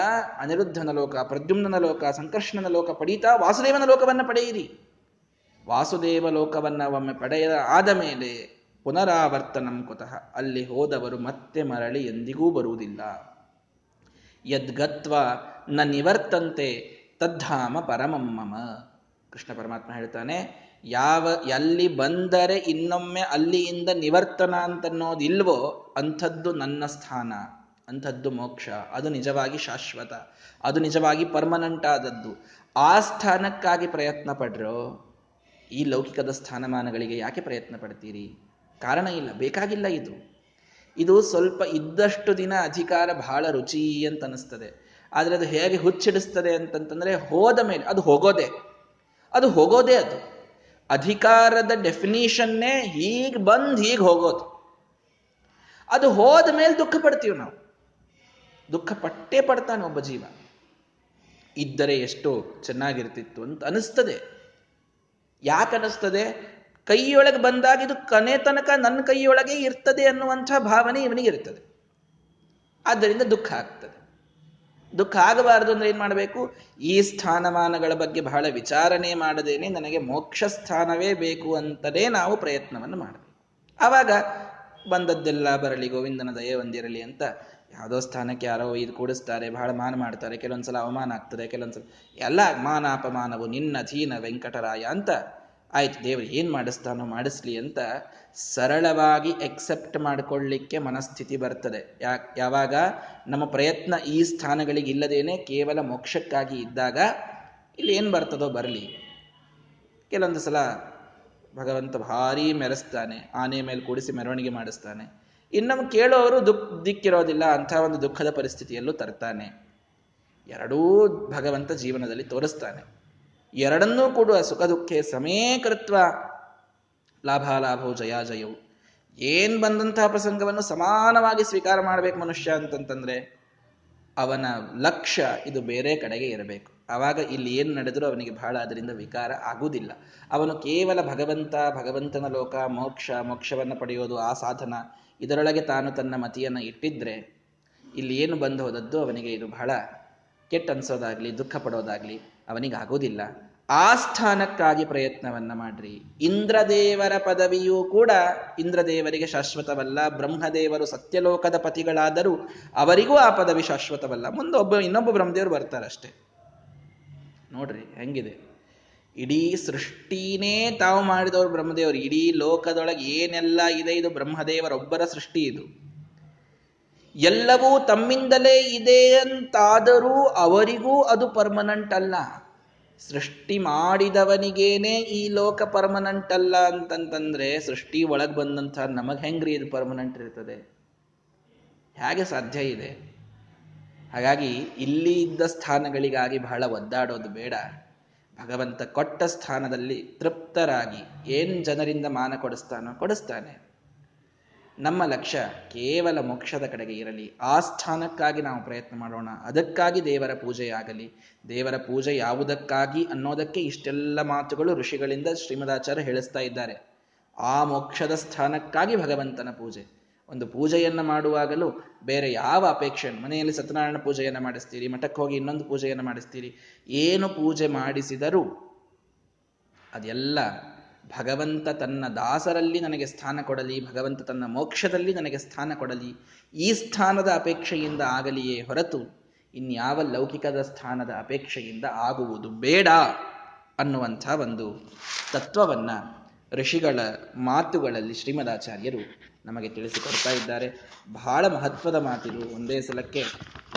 ಅನಿರುದ್ಧನ ಲೋಕ, ಪ್ರದ್ಯುಮ್ನ ಲೋಕ, ಸಂಕರ್ಷಣನ ಲೋಕ ಪಡೀತಾ ವಾಸುದೇವನ ಲೋಕವನ್ನು ಪಡೆಯಿರಿ. ವಾಸುದೇವ ಲೋಕವನ್ನು ಒಮ್ಮೆ ಪಡೆಯದ ಆದ ಮೇಲೆ ಪುನರಾವರ್ತನಂ ಕುತಃ, ಅಲ್ಲಿ ಹೋದವರು ಮತ್ತೆ ಮರಳಿ ಎಂದಿಗೂ ಬರುವುದಿಲ್ಲ. ಯದ್ಗತ್ವ ನ ನಿವರ್ತಂತೆ ತದ್ಧಾಮ ಪರಮಂ ಮಮ, ಕೃಷ್ಣ ಪರಮಾತ್ಮ ಹೇಳ್ತಾನೆ, ಯಾವ ಎಲ್ಲಿ ಬಂದರೆ ಇನ್ನೊಮ್ಮೆ ಅಲ್ಲಿಯಿಂದ ನಿವರ್ತನ ಅಂತನ್ನೋದಿಲ್ವೋ ಅಂಥದ್ದು ನನ್ನ ಸ್ಥಾನ, ಅಂಥದ್ದು ಮೋಕ್ಷ. ಅದು ನಿಜವಾಗಿ ಶಾಶ್ವತ, ಅದು ನಿಜವಾಗಿ ಪರ್ಮನೆಂಟ್ ಆದದ್ದು. ಆ ಸ್ಥಾನಕ್ಕಾಗಿ ಪ್ರಯತ್ನ ಪಡ್ರೋ, ಈ ಲೌಕಿಕದ ಸ್ಥಾನಮಾನಗಳಿಗೆ ಯಾಕೆ ಪ್ರಯತ್ನ ಪಡ್ತೀರಿ? ಕಾರಣ ಇಲ್ಲ, ಬೇಕಾಗಿಲ್ಲ. ಇದು ಇದು ಸ್ವಲ್ಪ ಇದ್ದಷ್ಟು ದಿನ ಅಧಿಕಾರ ಬಹಳ ರುಚಿ ಅಂತ ಅನಿಸ್ತದೆ, ಆದರೆ ಅದು ಹೇಗೆ ಹುಚ್ಚಿಡಿಸ್ತದೆ ಅಂತಂತಂದ್ರೆ ಹೋದ ಮೇಲೆ ಅದು ಹೋಗೋದೆ, ಅದು ಹೋಗೋದೇ. ಅದು ಅಧಿಕಾರದ ಡೆಫಿನಿಷನ್ನೇ ಹೀಗೆ ಬಂದು ಹೀಗೆ ಹೋಗೋದು. ಅದು ಹೋದ ಮೇಲೆ ದುಃಖ ಪಡ್ತೀವಿ ನಾವು, ದುಃಖ ಪಟ್ಟೇ ಪಡ್ತಾನೆ ಒಬ್ಬ ಜೀವ. ಇದ್ದರೆ ಎಷ್ಟು ಚೆನ್ನಾಗಿರ್ತಿತ್ತು ಅಂತ ಅನಿಸ್ತದೆ. ಯಾಕೆ ಅನಿಸ್ತದೆ? ಕೈಯೊಳಗೆ ಬಂದಾಗ ಇದು ಕೊನೆ ತನಕ ನನ್ನ ಕೈಯೊಳಗೆ ಇರ್ತದೆ ಅನ್ನುವಂಥ ಭಾವನೆ ಇವನಿಗೆ ಇರ್ತದೆ, ಆದ್ದರಿಂದ ದುಃಖ ಆಗ್ತದೆ. ದುಃಖ ಆಗಬಾರದು ಅಂದ್ರೆ ಏನ್ ಮಾಡಬೇಕು? ಈ ಸ್ಥಾನಮಾನಗಳ ಬಗ್ಗೆ ಬಹಳ ವಿಚಾರಣೆ ಮಾಡದೇನೆ ನನಗೆ ಮೋಕ್ಷ ಸ್ಥಾನವೇ ಬೇಕು ಅಂತಲೇ ನಾವು ಪ್ರಯತ್ನವನ್ನು ಮಾಡಬೇಕು. ಆವಾಗ ಬಂದದ್ದೆಲ್ಲ ಬರಲಿ, ಗೋವಿಂದನ ದಯೆ ಒಂದಿರಲಿ ಅಂತ ಯಾವುದೋ ಸ್ಥಾನಕ್ಕೆ ಯಾರೋ ಇದು ಕೂಡಿಸ್ತಾರೆ, ಬಹಳ ಮಾನ ಮಾಡ್ತಾರೆ, ಕೆಲವೊಂದ್ಸಲ ಅವಮಾನ ಆಗ್ತದೆ, ಕೆಲವೊಂದ್ಸಲ ಎಲ್ಲ ಮಾನ ಅಪಮಾನವು ನಿನ್ನ ಅಧೀನ ವೆಂಕಟರಾಯ ಅಂತ. ಆಯ್ತು, ದೇವರು ಏನ್ ಮಾಡಿಸ್ತಾನೋ ಮಾಡಿಸ್ಲಿ ಅಂತ ಸರಳವಾಗಿ ಎಕ್ಸೆಪ್ಟ್ ಮಾಡಿಕೊಳ್ಳಿಕ್ಕೆ ಮನಸ್ಥಿತಿ ಬರ್ತದೆ. ಯಾ ಯಾವಾಗ ನಮ್ಮ ಪ್ರಯತ್ನ ಈ ಸ್ಥಾನಗಳಿಗೆ ಇಲ್ಲದೇನೆ ಕೇವಲ ಮೋಕ್ಷಕ್ಕಾಗಿ ಇದ್ದಾಗ ಇಲ್ಲಿ ಏನು ಬರ್ತದೋ ಬರಲಿ, ಕೆಲವೊಂದು ಸಲ ಭಗವಂತ ಭಾರಿ ಮೆರೆಸ್ತಾನೆ, ಆನೆ ಮೇಲೆ ಕೂಡಿಸಿ ಮೆರವಣಿಗೆ ಮಾಡಿಸ್ತಾನೆ. ಇನ್ನು ನಮ್ಗೆ ಕೇಳೋರು ದುಃಖ ದಿಕ್ಕಿರೋದಿಲ್ಲ, ಅಂಥ ಒಂದು ದುಃಖದ ಪರಿಸ್ಥಿತಿಯಲ್ಲೂ ತರ್ತಾನೆ. ಎರಡೂ ಭಗವಂತ ಜೀವನದಲ್ಲಿ ತೋರಿಸ್ತಾನೆ. ಎರಡನ್ನೂ ಕೂಡ ಸುಖ ದುಃಖ ಸಮೀಕೃತ್ವ ಲಾಭಾಲಾಭವು ಜಯಾಜಯವು. ಏನ್ ಬಂದಂತಹ ಪ್ರಸಂಗವನ್ನು ಸಮಾನವಾಗಿ ಸ್ವೀಕಾರ ಮಾಡ್ಬೇಕು ಮನುಷ್ಯ ಅಂತಂತಂದ್ರೆ ಅವನ ಲಕ್ಷ್ಯ ಇದು ಬೇರೆ ಕಡೆಗೆ ಇರಬೇಕು. ಆವಾಗ ಇಲ್ಲಿ ಏನು ನಡೆದರೂ ಅವನಿಗೆ ಬಹಳ ಅದರಿಂದ ವಿಕಾರ ಆಗುವುದಿಲ್ಲ. ಅವನು ಕೇವಲ ಭಗವಂತ, ಭಗವಂತನ ಲೋಕ, ಮೋಕ್ಷ, ಮೋಕ್ಷವನ್ನು ಪಡೆಯೋದು, ಆ ಸಾಧನ ಇದರೊಳಗೆ ತಾನು ತನ್ನ ಮತಿಯನ್ನು ಇಟ್ಟಿದ್ರೆ ಇಲ್ಲಿ ಏನು ಬಂದು ಹೋದದ್ದು ಅವನಿಗೆ ಇದು ಬಹಳ ಕೆಟ್ಟ ಅನ್ಸೋದಾಗ್ಲಿ ದುಃಖ ಪಡೋದಾಗ್ಲಿ ಅವನಿಗೆ ಆಗೋದಿಲ್ಲ. ಆ ಸ್ಥಾನಕ್ಕಾಗಿ ಪ್ರಯತ್ನವನ್ನ ಮಾಡ್ರಿ. ಇಂದ್ರದೇವರ ಪದವಿಯೂ ಕೂಡ ಇಂದ್ರದೇವರಿಗೆ ಶಾಶ್ವತವಲ್ಲ. ಬ್ರಹ್ಮದೇವರು ಸತ್ಯಲೋಕದ ಪತಿಗಳಾದರೂ ಅವರಿಗೂ ಆ ಪದವಿ ಶಾಶ್ವತವಲ್ಲ. ಮುಂದೆ ಒಬ್ಬ ಇನ್ನೊಬ್ಬ ಬ್ರಹ್ಮದೇವರು ಬರ್ತಾರಷ್ಟೆ. ನೋಡ್ರಿ ಹೆಂಗಿದೆ, ಇಡೀ ಸೃಷ್ಟಿನೇ ತಾವು ಮಾಡಿದವರು ಬ್ರಹ್ಮದೇವರು. ಇಡೀ ಲೋಕದೊಳಗೆ ಏನೆಲ್ಲ ಇದೆ ಇದು ಬ್ರಹ್ಮದೇವರೊಬ್ಬರ ಸೃಷ್ಟಿ. ಇದು ಎಲ್ಲವೂ ತಮ್ಮಿಂದಲೇ ಇದೆ ಅಂತಾದರೂ ಅವರಿಗೂ ಅದು ಪರ್ಮನೆಂಟ್ ಅಲ್ಲ. ಸೃಷ್ಟಿ ಮಾಡಿದವನಿಗೇನೆ ಈ ಲೋಕ ಪರ್ಮನೆಂಟ್ ಅಲ್ಲ ಅಂತಂತಂದ್ರೆ ಸೃಷ್ಟಿ ಒಳಗೆ ಬಂದಂಥ ನಮಗೆ ಹೆಂಗ್ರಿ ಇದು ಪರ್ಮನೆಂಟ್ ಇರ್ತದೆ? ಹೇಗೆ ಸಾಧ್ಯ ಇದೆ? ಹಾಗಾಗಿ ಇಲ್ಲಿ ಇದ್ದ ಸ್ಥಾನಗಳಿಗಾಗಿ ಬಹಳ ಒದ್ದಾಡೋದು ಬೇಡ. ಭಗವಂತ ಕೊಟ್ಟ ಸ್ಥಾನದಲ್ಲಿ ತೃಪ್ತರಾಗಿ ಏನ್ ಜನರಿಂದ ಮಾನ ಕೊಡಿಸ್ತಾನೋ ಕೊಡಿಸ್ತಾನೆ. ನಮ್ಮ ಲಕ್ಷ್ಯ ಕೇವಲ ಮೋಕ್ಷದ ಕಡೆಗೆ ಇರಲಿ. ಆ ಸ್ಥಾನಕ್ಕಾಗಿ ನಾವು ಪ್ರಯತ್ನ ಮಾಡೋಣ. ಅದಕ್ಕಾಗಿ ದೇವರ ಪೂಜೆಯಾಗಲಿ. ದೇವರ ಪೂಜೆ ಯಾವುದಕ್ಕಾಗಿ ಅನ್ನೋದಕ್ಕೆ ಇಷ್ಟೆಲ್ಲ ಮಾತುಗಳು ಋಷಿಗಳಿಂದ ಶ್ರೀಮದಾಚಾರ್ಯ ಹೇಳಿಸ್ತಾ ಇದ್ದಾರೆ. ಆ ಮೋಕ್ಷದ ಸ್ಥಾನಕ್ಕಾಗಿ ಭಗವಂತನ ಪೂಜೆ. ಒಂದು ಪೂಜೆಯನ್ನು ಮಾಡುವಾಗಲೂ ಬೇರೆ ಯಾವ ಅಪೇಕ್ಷೆ, ಮನೆಯಲ್ಲಿ ಸತ್ಯನಾರಾಯಣ ಪೂಜೆಯನ್ನು ಮಾಡಿಸ್ತೀರಿ, ಮಠಕ್ಕೆ ಹೋಗಿ ಇನ್ನೊಂದು ಪೂಜೆಯನ್ನು ಮಾಡಿಸ್ತೀರಿ, ಏನು ಪೂಜೆ ಮಾಡಿಸಿದರೂ ಅದೆಲ್ಲ ಭಗವಂತ ತನ್ನ ದಾಸರಲ್ಲಿ ನನಗೆ ಸ್ಥಾನ ಕೊಡಲಿ, ಭಗವಂತ ತನ್ನ ಮೋಕ್ಷದಲ್ಲಿ ನನಗೆ ಸ್ಥಾನ ಕೊಡಲಿ, ಈ ಸ್ಥಾನದ ಅಪೇಕ್ಷೆಯಿಂದ ಆಗಲಿಯೇ ಹೊರತು ಇನ್ಯಾವ ಲೌಕಿಕದ ಸ್ಥಾನದ ಅಪೇಕ್ಷೆಯಿಂದ ಆಗುವುದು ಬೇಡ ಅನ್ನುವಂಥ ಒಂದು ತತ್ವವನ್ನ ಋಷಿಗಳ ಮಾತುಗಳಲ್ಲಿ ಶ್ರೀಮದಾಚಾರ್ಯರು ನಮಗೆ ತಿಳಿಸಿಕೊಡ್ತಾ ಇದ್ದಾರೆ. ಬಹಳ ಮಹತ್ವದ ಮಾತಿದು. ಒಂದೇ ಸಲಕ್ಕೆ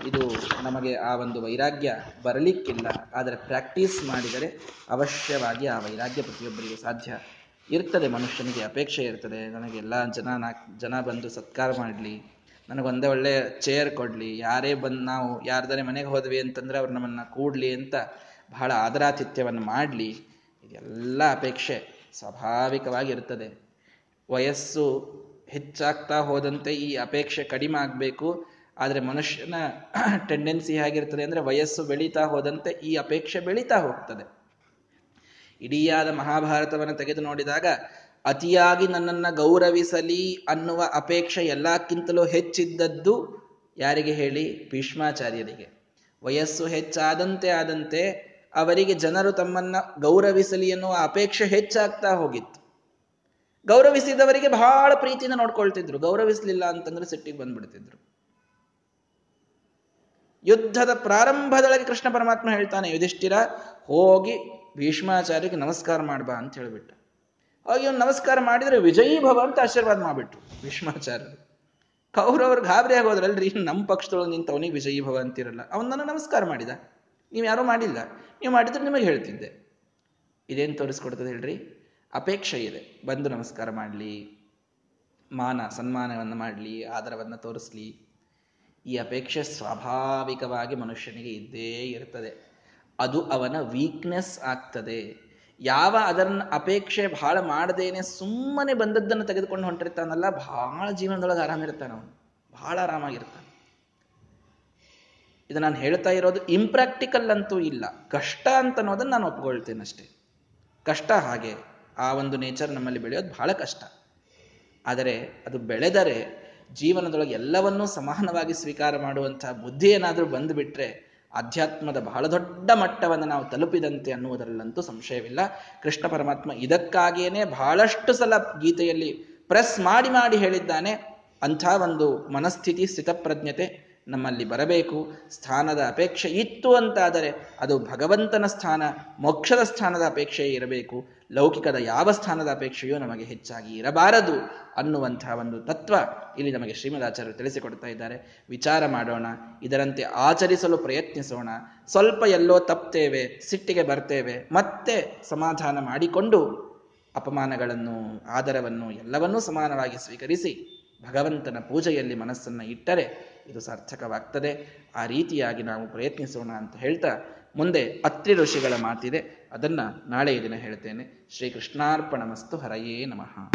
ಇದು ನಮಗೆ ಆ ಒಂದು ವೈರಾಗ್ಯ ಬರಲಿಕ್ಕಿಲ್ಲ, ಆದರೆ ಪ್ರಾಕ್ಟೀಸ್ ಮಾಡಿದರೆ ಅವಶ್ಯವಾಗಿ ಆ ವೈರಾಗ್ಯ ಪ್ರತಿಯೊಬ್ಬರಿಗೂ ಸಾಧ್ಯ ಇರ್ತದೆ. ಮನುಷ್ಯನಿಗೆ ಅಪೇಕ್ಷೆ ಇರ್ತದೆ, ನನಗೆಲ್ಲ ಜನ ನಾಲ್ಕು ಜನ ಬಂದು ಸತ್ಕಾರ ಮಾಡಲಿ, ನನಗೊಂದೇ ಒಳ್ಳೆ ಚೇರ್ ಕೊಡಲಿ, ಯಾರೇ ಬಂದು ನಾವು ಯಾರ್ದಾರೆ ಮನೆಗೆ ಹೋದ್ವಿ ಅಂತಂದರೆ ಅವ್ರು ನಮ್ಮನ್ನು ಕೂಡಲಿ ಅಂತ ಬಹಳ ಆದರಾತಿಥ್ಯವನ್ನು ಮಾಡಲಿ, ಇದೆಲ್ಲ ಅಪೇಕ್ಷೆ ಸ್ವಾಭಾವಿಕವಾಗಿರ್ತದೆ. ವಯಸ್ಸು ಹೆಚ್ಚಾಗ್ತಾ ಹೋದಂತೆ ಈ ಅಪೇಕ್ಷೆ ಕಡಿಮೆ ಆಗಬೇಕು. ಆದರೆ ಮನುಷ್ಯನ ಟೆಂಡೆನ್ಸಿ ಹೇಗಿರ್ತದೆ ಅಂದರೆ ವಯಸ್ಸು ಬೆಳೀತಾ ಹೋದಂತೆ ಈ ಅಪೇಕ್ಷೆ ಬೆಳೀತಾ ಹೋಗ್ತದೆ. ಇಡೀಯಾದ ಮಹಾಭಾರತವನ್ನು ತೆಗೆದು ನೋಡಿದಾಗ ಅತಿಯಾಗಿ ನನ್ನನ್ನು ಗೌರವಿಸಲಿ ಅನ್ನುವ ಅಪೇಕ್ಷೆ ಎಲ್ಲಕ್ಕಿಂತಲೂ ಹೆಚ್ಚಿದ್ದದ್ದು ಯಾರಿಗೆ ಹೇಳಿ? ಭೀಷ್ಮಾಚಾರ್ಯರಿಗೆ. ವಯಸ್ಸು ಹೆಚ್ಚಾದಂತೆ ಆದಂತೆ ಅವರಿಗೆ ಜನರು ತಮ್ಮನ್ನು ಗೌರವಿಸಲಿ ಎನ್ನುವ ಅಪೇಕ್ಷೆ ಹೆಚ್ಚಾಗ್ತಾ ಹೋಗಿತ್ತು. ಗೌರವಿಸಿದವರಿಗೆ ಬಹಳ ಪ್ರೀತಿಯಿಂದ ನೋಡ್ಕೊಳ್ತಿದ್ರು, ಗೌರವಿಸಲಿಲ್ಲ ಅಂತಂದ್ರೆ ಸಿಟ್ಟಿಗೆ ಬಂದ್ಬಿಡ್ತಿದ್ರು. ಯುದ್ಧದ ಪ್ರಾರಂಭದೊಳಗೆ ಕೃಷ್ಣ ಪರಮಾತ್ಮ ಹೇಳ್ತಾನೆ, ಯುಧಿಷ್ಠಿರ ಹೋಗಿ ಭೀಷ್ಮಾಚಾರ್ಯರಿಗೆ ನಮಸ್ಕಾರ ಮಾಡ್ಬಾ ಅಂತ ಹೇಳಿಬಿಟ್ಟ. ಅವಾಗ ಇವ್ನು ನಮಸ್ಕಾರ ಮಾಡಿದ್ರೆ ವಿಜಯೀ ಭವ ಅಂತ ಆಶೀರ್ವಾದ ಮಾಡಿಬಿಟ್ರು ಭೀಷ್ಮಾಚಾರ್ಯರು. ಕೌರವರು ಗಾಬರಿ ಆಗೋದ್ರಲ್ರಿ, ನಮ್ಮ ಪಕ್ಷದೊಳಗೆ ನಿಂತ ಅವನಿಗೆ ವಿಜಯೀ ಭವ ಅಂತಿರಲ್ಲ, ಅವನನ್ನು ನಮಸ್ಕಾರ ಮಾಡಿದ, ನೀವು ಯಾರೂ ಮಾಡಿಲ್ಲ, ನೀವು ಮಾಡಿದ್ರೆ ನಿಮಗೆ ಹೇಳ್ತಿದ್ದೆ. ಇದೇನು ತೋರಿಸ್ಕೊಡ್ತದೆ ಹೇಳ್ರಿ? ಅಪೇಕ್ಷೆ ಇದೆ, ಬಂದು ನಮಸ್ಕಾರ ಮಾಡಲಿ, ಮಾನ ಸನ್ಮಾನವನ್ನು ಮಾಡಲಿ, ಆದರವನ್ನು ತೋರಿಸ್ಲಿ. ಈ ಅಪೇಕ್ಷೆ ಸ್ವಾಭಾವಿಕವಾಗಿ ಮನುಷ್ಯನಿಗೆ ಇದ್ದೇ ಇರ್ತದೆ. ಅದು ಅವನ ವೀಕ್ನೆಸ್ ಆಗ್ತದೆ. ಯಾವ ಅದನ್ನ ಅಪೇಕ್ಷೆ ಬಹಳ ಮಾಡದೇನೆ ಸುಮ್ಮನೆ ಬಂದದ್ದನ್ನು ತೆಗೆದುಕೊಂಡು ಹೊಂಟಿರ್ತಾನಲ್ಲ, ಬಹಳ ಜೀವನದೊಳಗೆ ಆರಾಮಿರ್ತಾನೆ ಅವನು, ಬಹಳ ಆರಾಮಾಗಿರ್ತಾನೆ. ಇದು ನಾನು ಹೇಳ್ತಾ ಇರೋದು ಇಂಪ್ರಾಕ್ಟಿಕಲ್ ಅಂತೂ ಇಲ್ಲ, ಕಷ್ಟ ಅಂತ ಅನ್ನೋದನ್ನು ನಾನು ಒಪ್ಕೊಳ್ತೇನೆ ಅಷ್ಟೇ. ಕಷ್ಟ ಹಾಗೆ ಆ ಒಂದು ನೇಚರ್ ನಮ್ಮಲ್ಲಿ ಬೆಳೆಯೋದು ಬಹಳ ಕಷ್ಟ. ಆದರೆ ಅದು ಬೆಳೆದರೆ ಜೀವನದೊಳಗೆ ಎಲ್ಲವನ್ನೂ ಸಮಾನವಾಗಿ ಸ್ವೀಕಾರ ಮಾಡುವಂತಹ ಬುದ್ಧಿ ಏನಾದರೂ ಬಂದುಬಿಟ್ರೆ ಆಧ್ಯಾತ್ಮದ ಬಹಳ ದೊಡ್ಡ ಮಟ್ಟವನ್ನು ನಾವು ತಲುಪಿದಂತೆ ಅನ್ನುವುದರಲ್ಲಂತೂ ಸಂಶಯವಿಲ್ಲ. ಕೃಷ್ಣ ಪರಮಾತ್ಮ ಇದಕ್ಕಾಗಿಯೇ ಬಹಳಷ್ಟು ಸಲ ಗೀತೆಯಲ್ಲಿ ಪ್ರೆಸ್ ಮಾಡಿ ಮಾಡಿ ಹೇಳಿದ್ದಾನೆ. ಅಂಥ ಒಂದು ಮನಸ್ಥಿತಿ, ಸ್ಥಿತಪ್ರಜ್ಞತೆ ನಮ್ಮಲ್ಲಿ ಬರಬೇಕು. ಸ್ಥಾನದ ಅಪೇಕ್ಷೆ ಇತ್ತು ಅಂತಾದರೆ ಅದು ಭಗವಂತನ ಸ್ಥಾನ, ಮೋಕ್ಷದ ಸ್ಥಾನದ ಅಪೇಕ್ಷೆಯೇ ಇರಬೇಕು. ಲೌಕಿಕದ ಯಾವ ಸ್ಥಾನದ ಅಪೇಕ್ಷೆಯೂ ನಮಗೆ ಹೆಚ್ಚಾಗಿ ಇರಬಾರದು ಅನ್ನುವಂತಹ ಒಂದು ತತ್ವ ಇಲ್ಲಿ ನಮಗೆ ಶ್ರೀಮದಾಚಾರ್ಯರು ತಿಳಿಸಿಕೊಡ್ತಾ ಇದ್ದಾರೆ. ವಿಚಾರ ಮಾಡೋಣ, ಇದರಂತೆ ಆಚರಿಸಲು ಪ್ರಯತ್ನಿಸೋಣ. ಸ್ವಲ್ಪ ಎಲ್ಲೋ ತಪ್ತೇವೆ, ಸಿಟ್ಟಿಗೆ ಬರ್ತೇವೆ, ಮತ್ತೆ ಸಮಾಧಾನ ಮಾಡಿಕೊಂಡು ಅಪಮಾನಗಳನ್ನು, ಆದರವನ್ನು ಎಲ್ಲವನ್ನೂ ಸಮಾನವಾಗಿ ಸ್ವೀಕರಿಸಿ ಭಗವಂತನ ಪೂಜೆಯಲ್ಲಿ ಮನಸ್ಸನ್ನು ಇಟ್ಟರೆ ಇದು ಸಾರ್ಥಕವಾಗ್ತದೆ. ಆ ರೀತಿಯಾಗಿ ನಾವು ಪ್ರಯತ್ನಿಸೋಣ ಅಂತ ಹೇಳ್ತಾ ಮುಂದೆ ಅತ್ರಿ ಋಷಿಗಳ ಮಾತಿದೆ, ಅದನ್ನು ನಾಳೆಯ ದಿನ ಹೇಳ್ತೇನೆ. ಶ್ರೀಕೃಷ್ಣಾರ್ಪಣಮಸ್ತು. ಹರಯೇ ನಮಃ.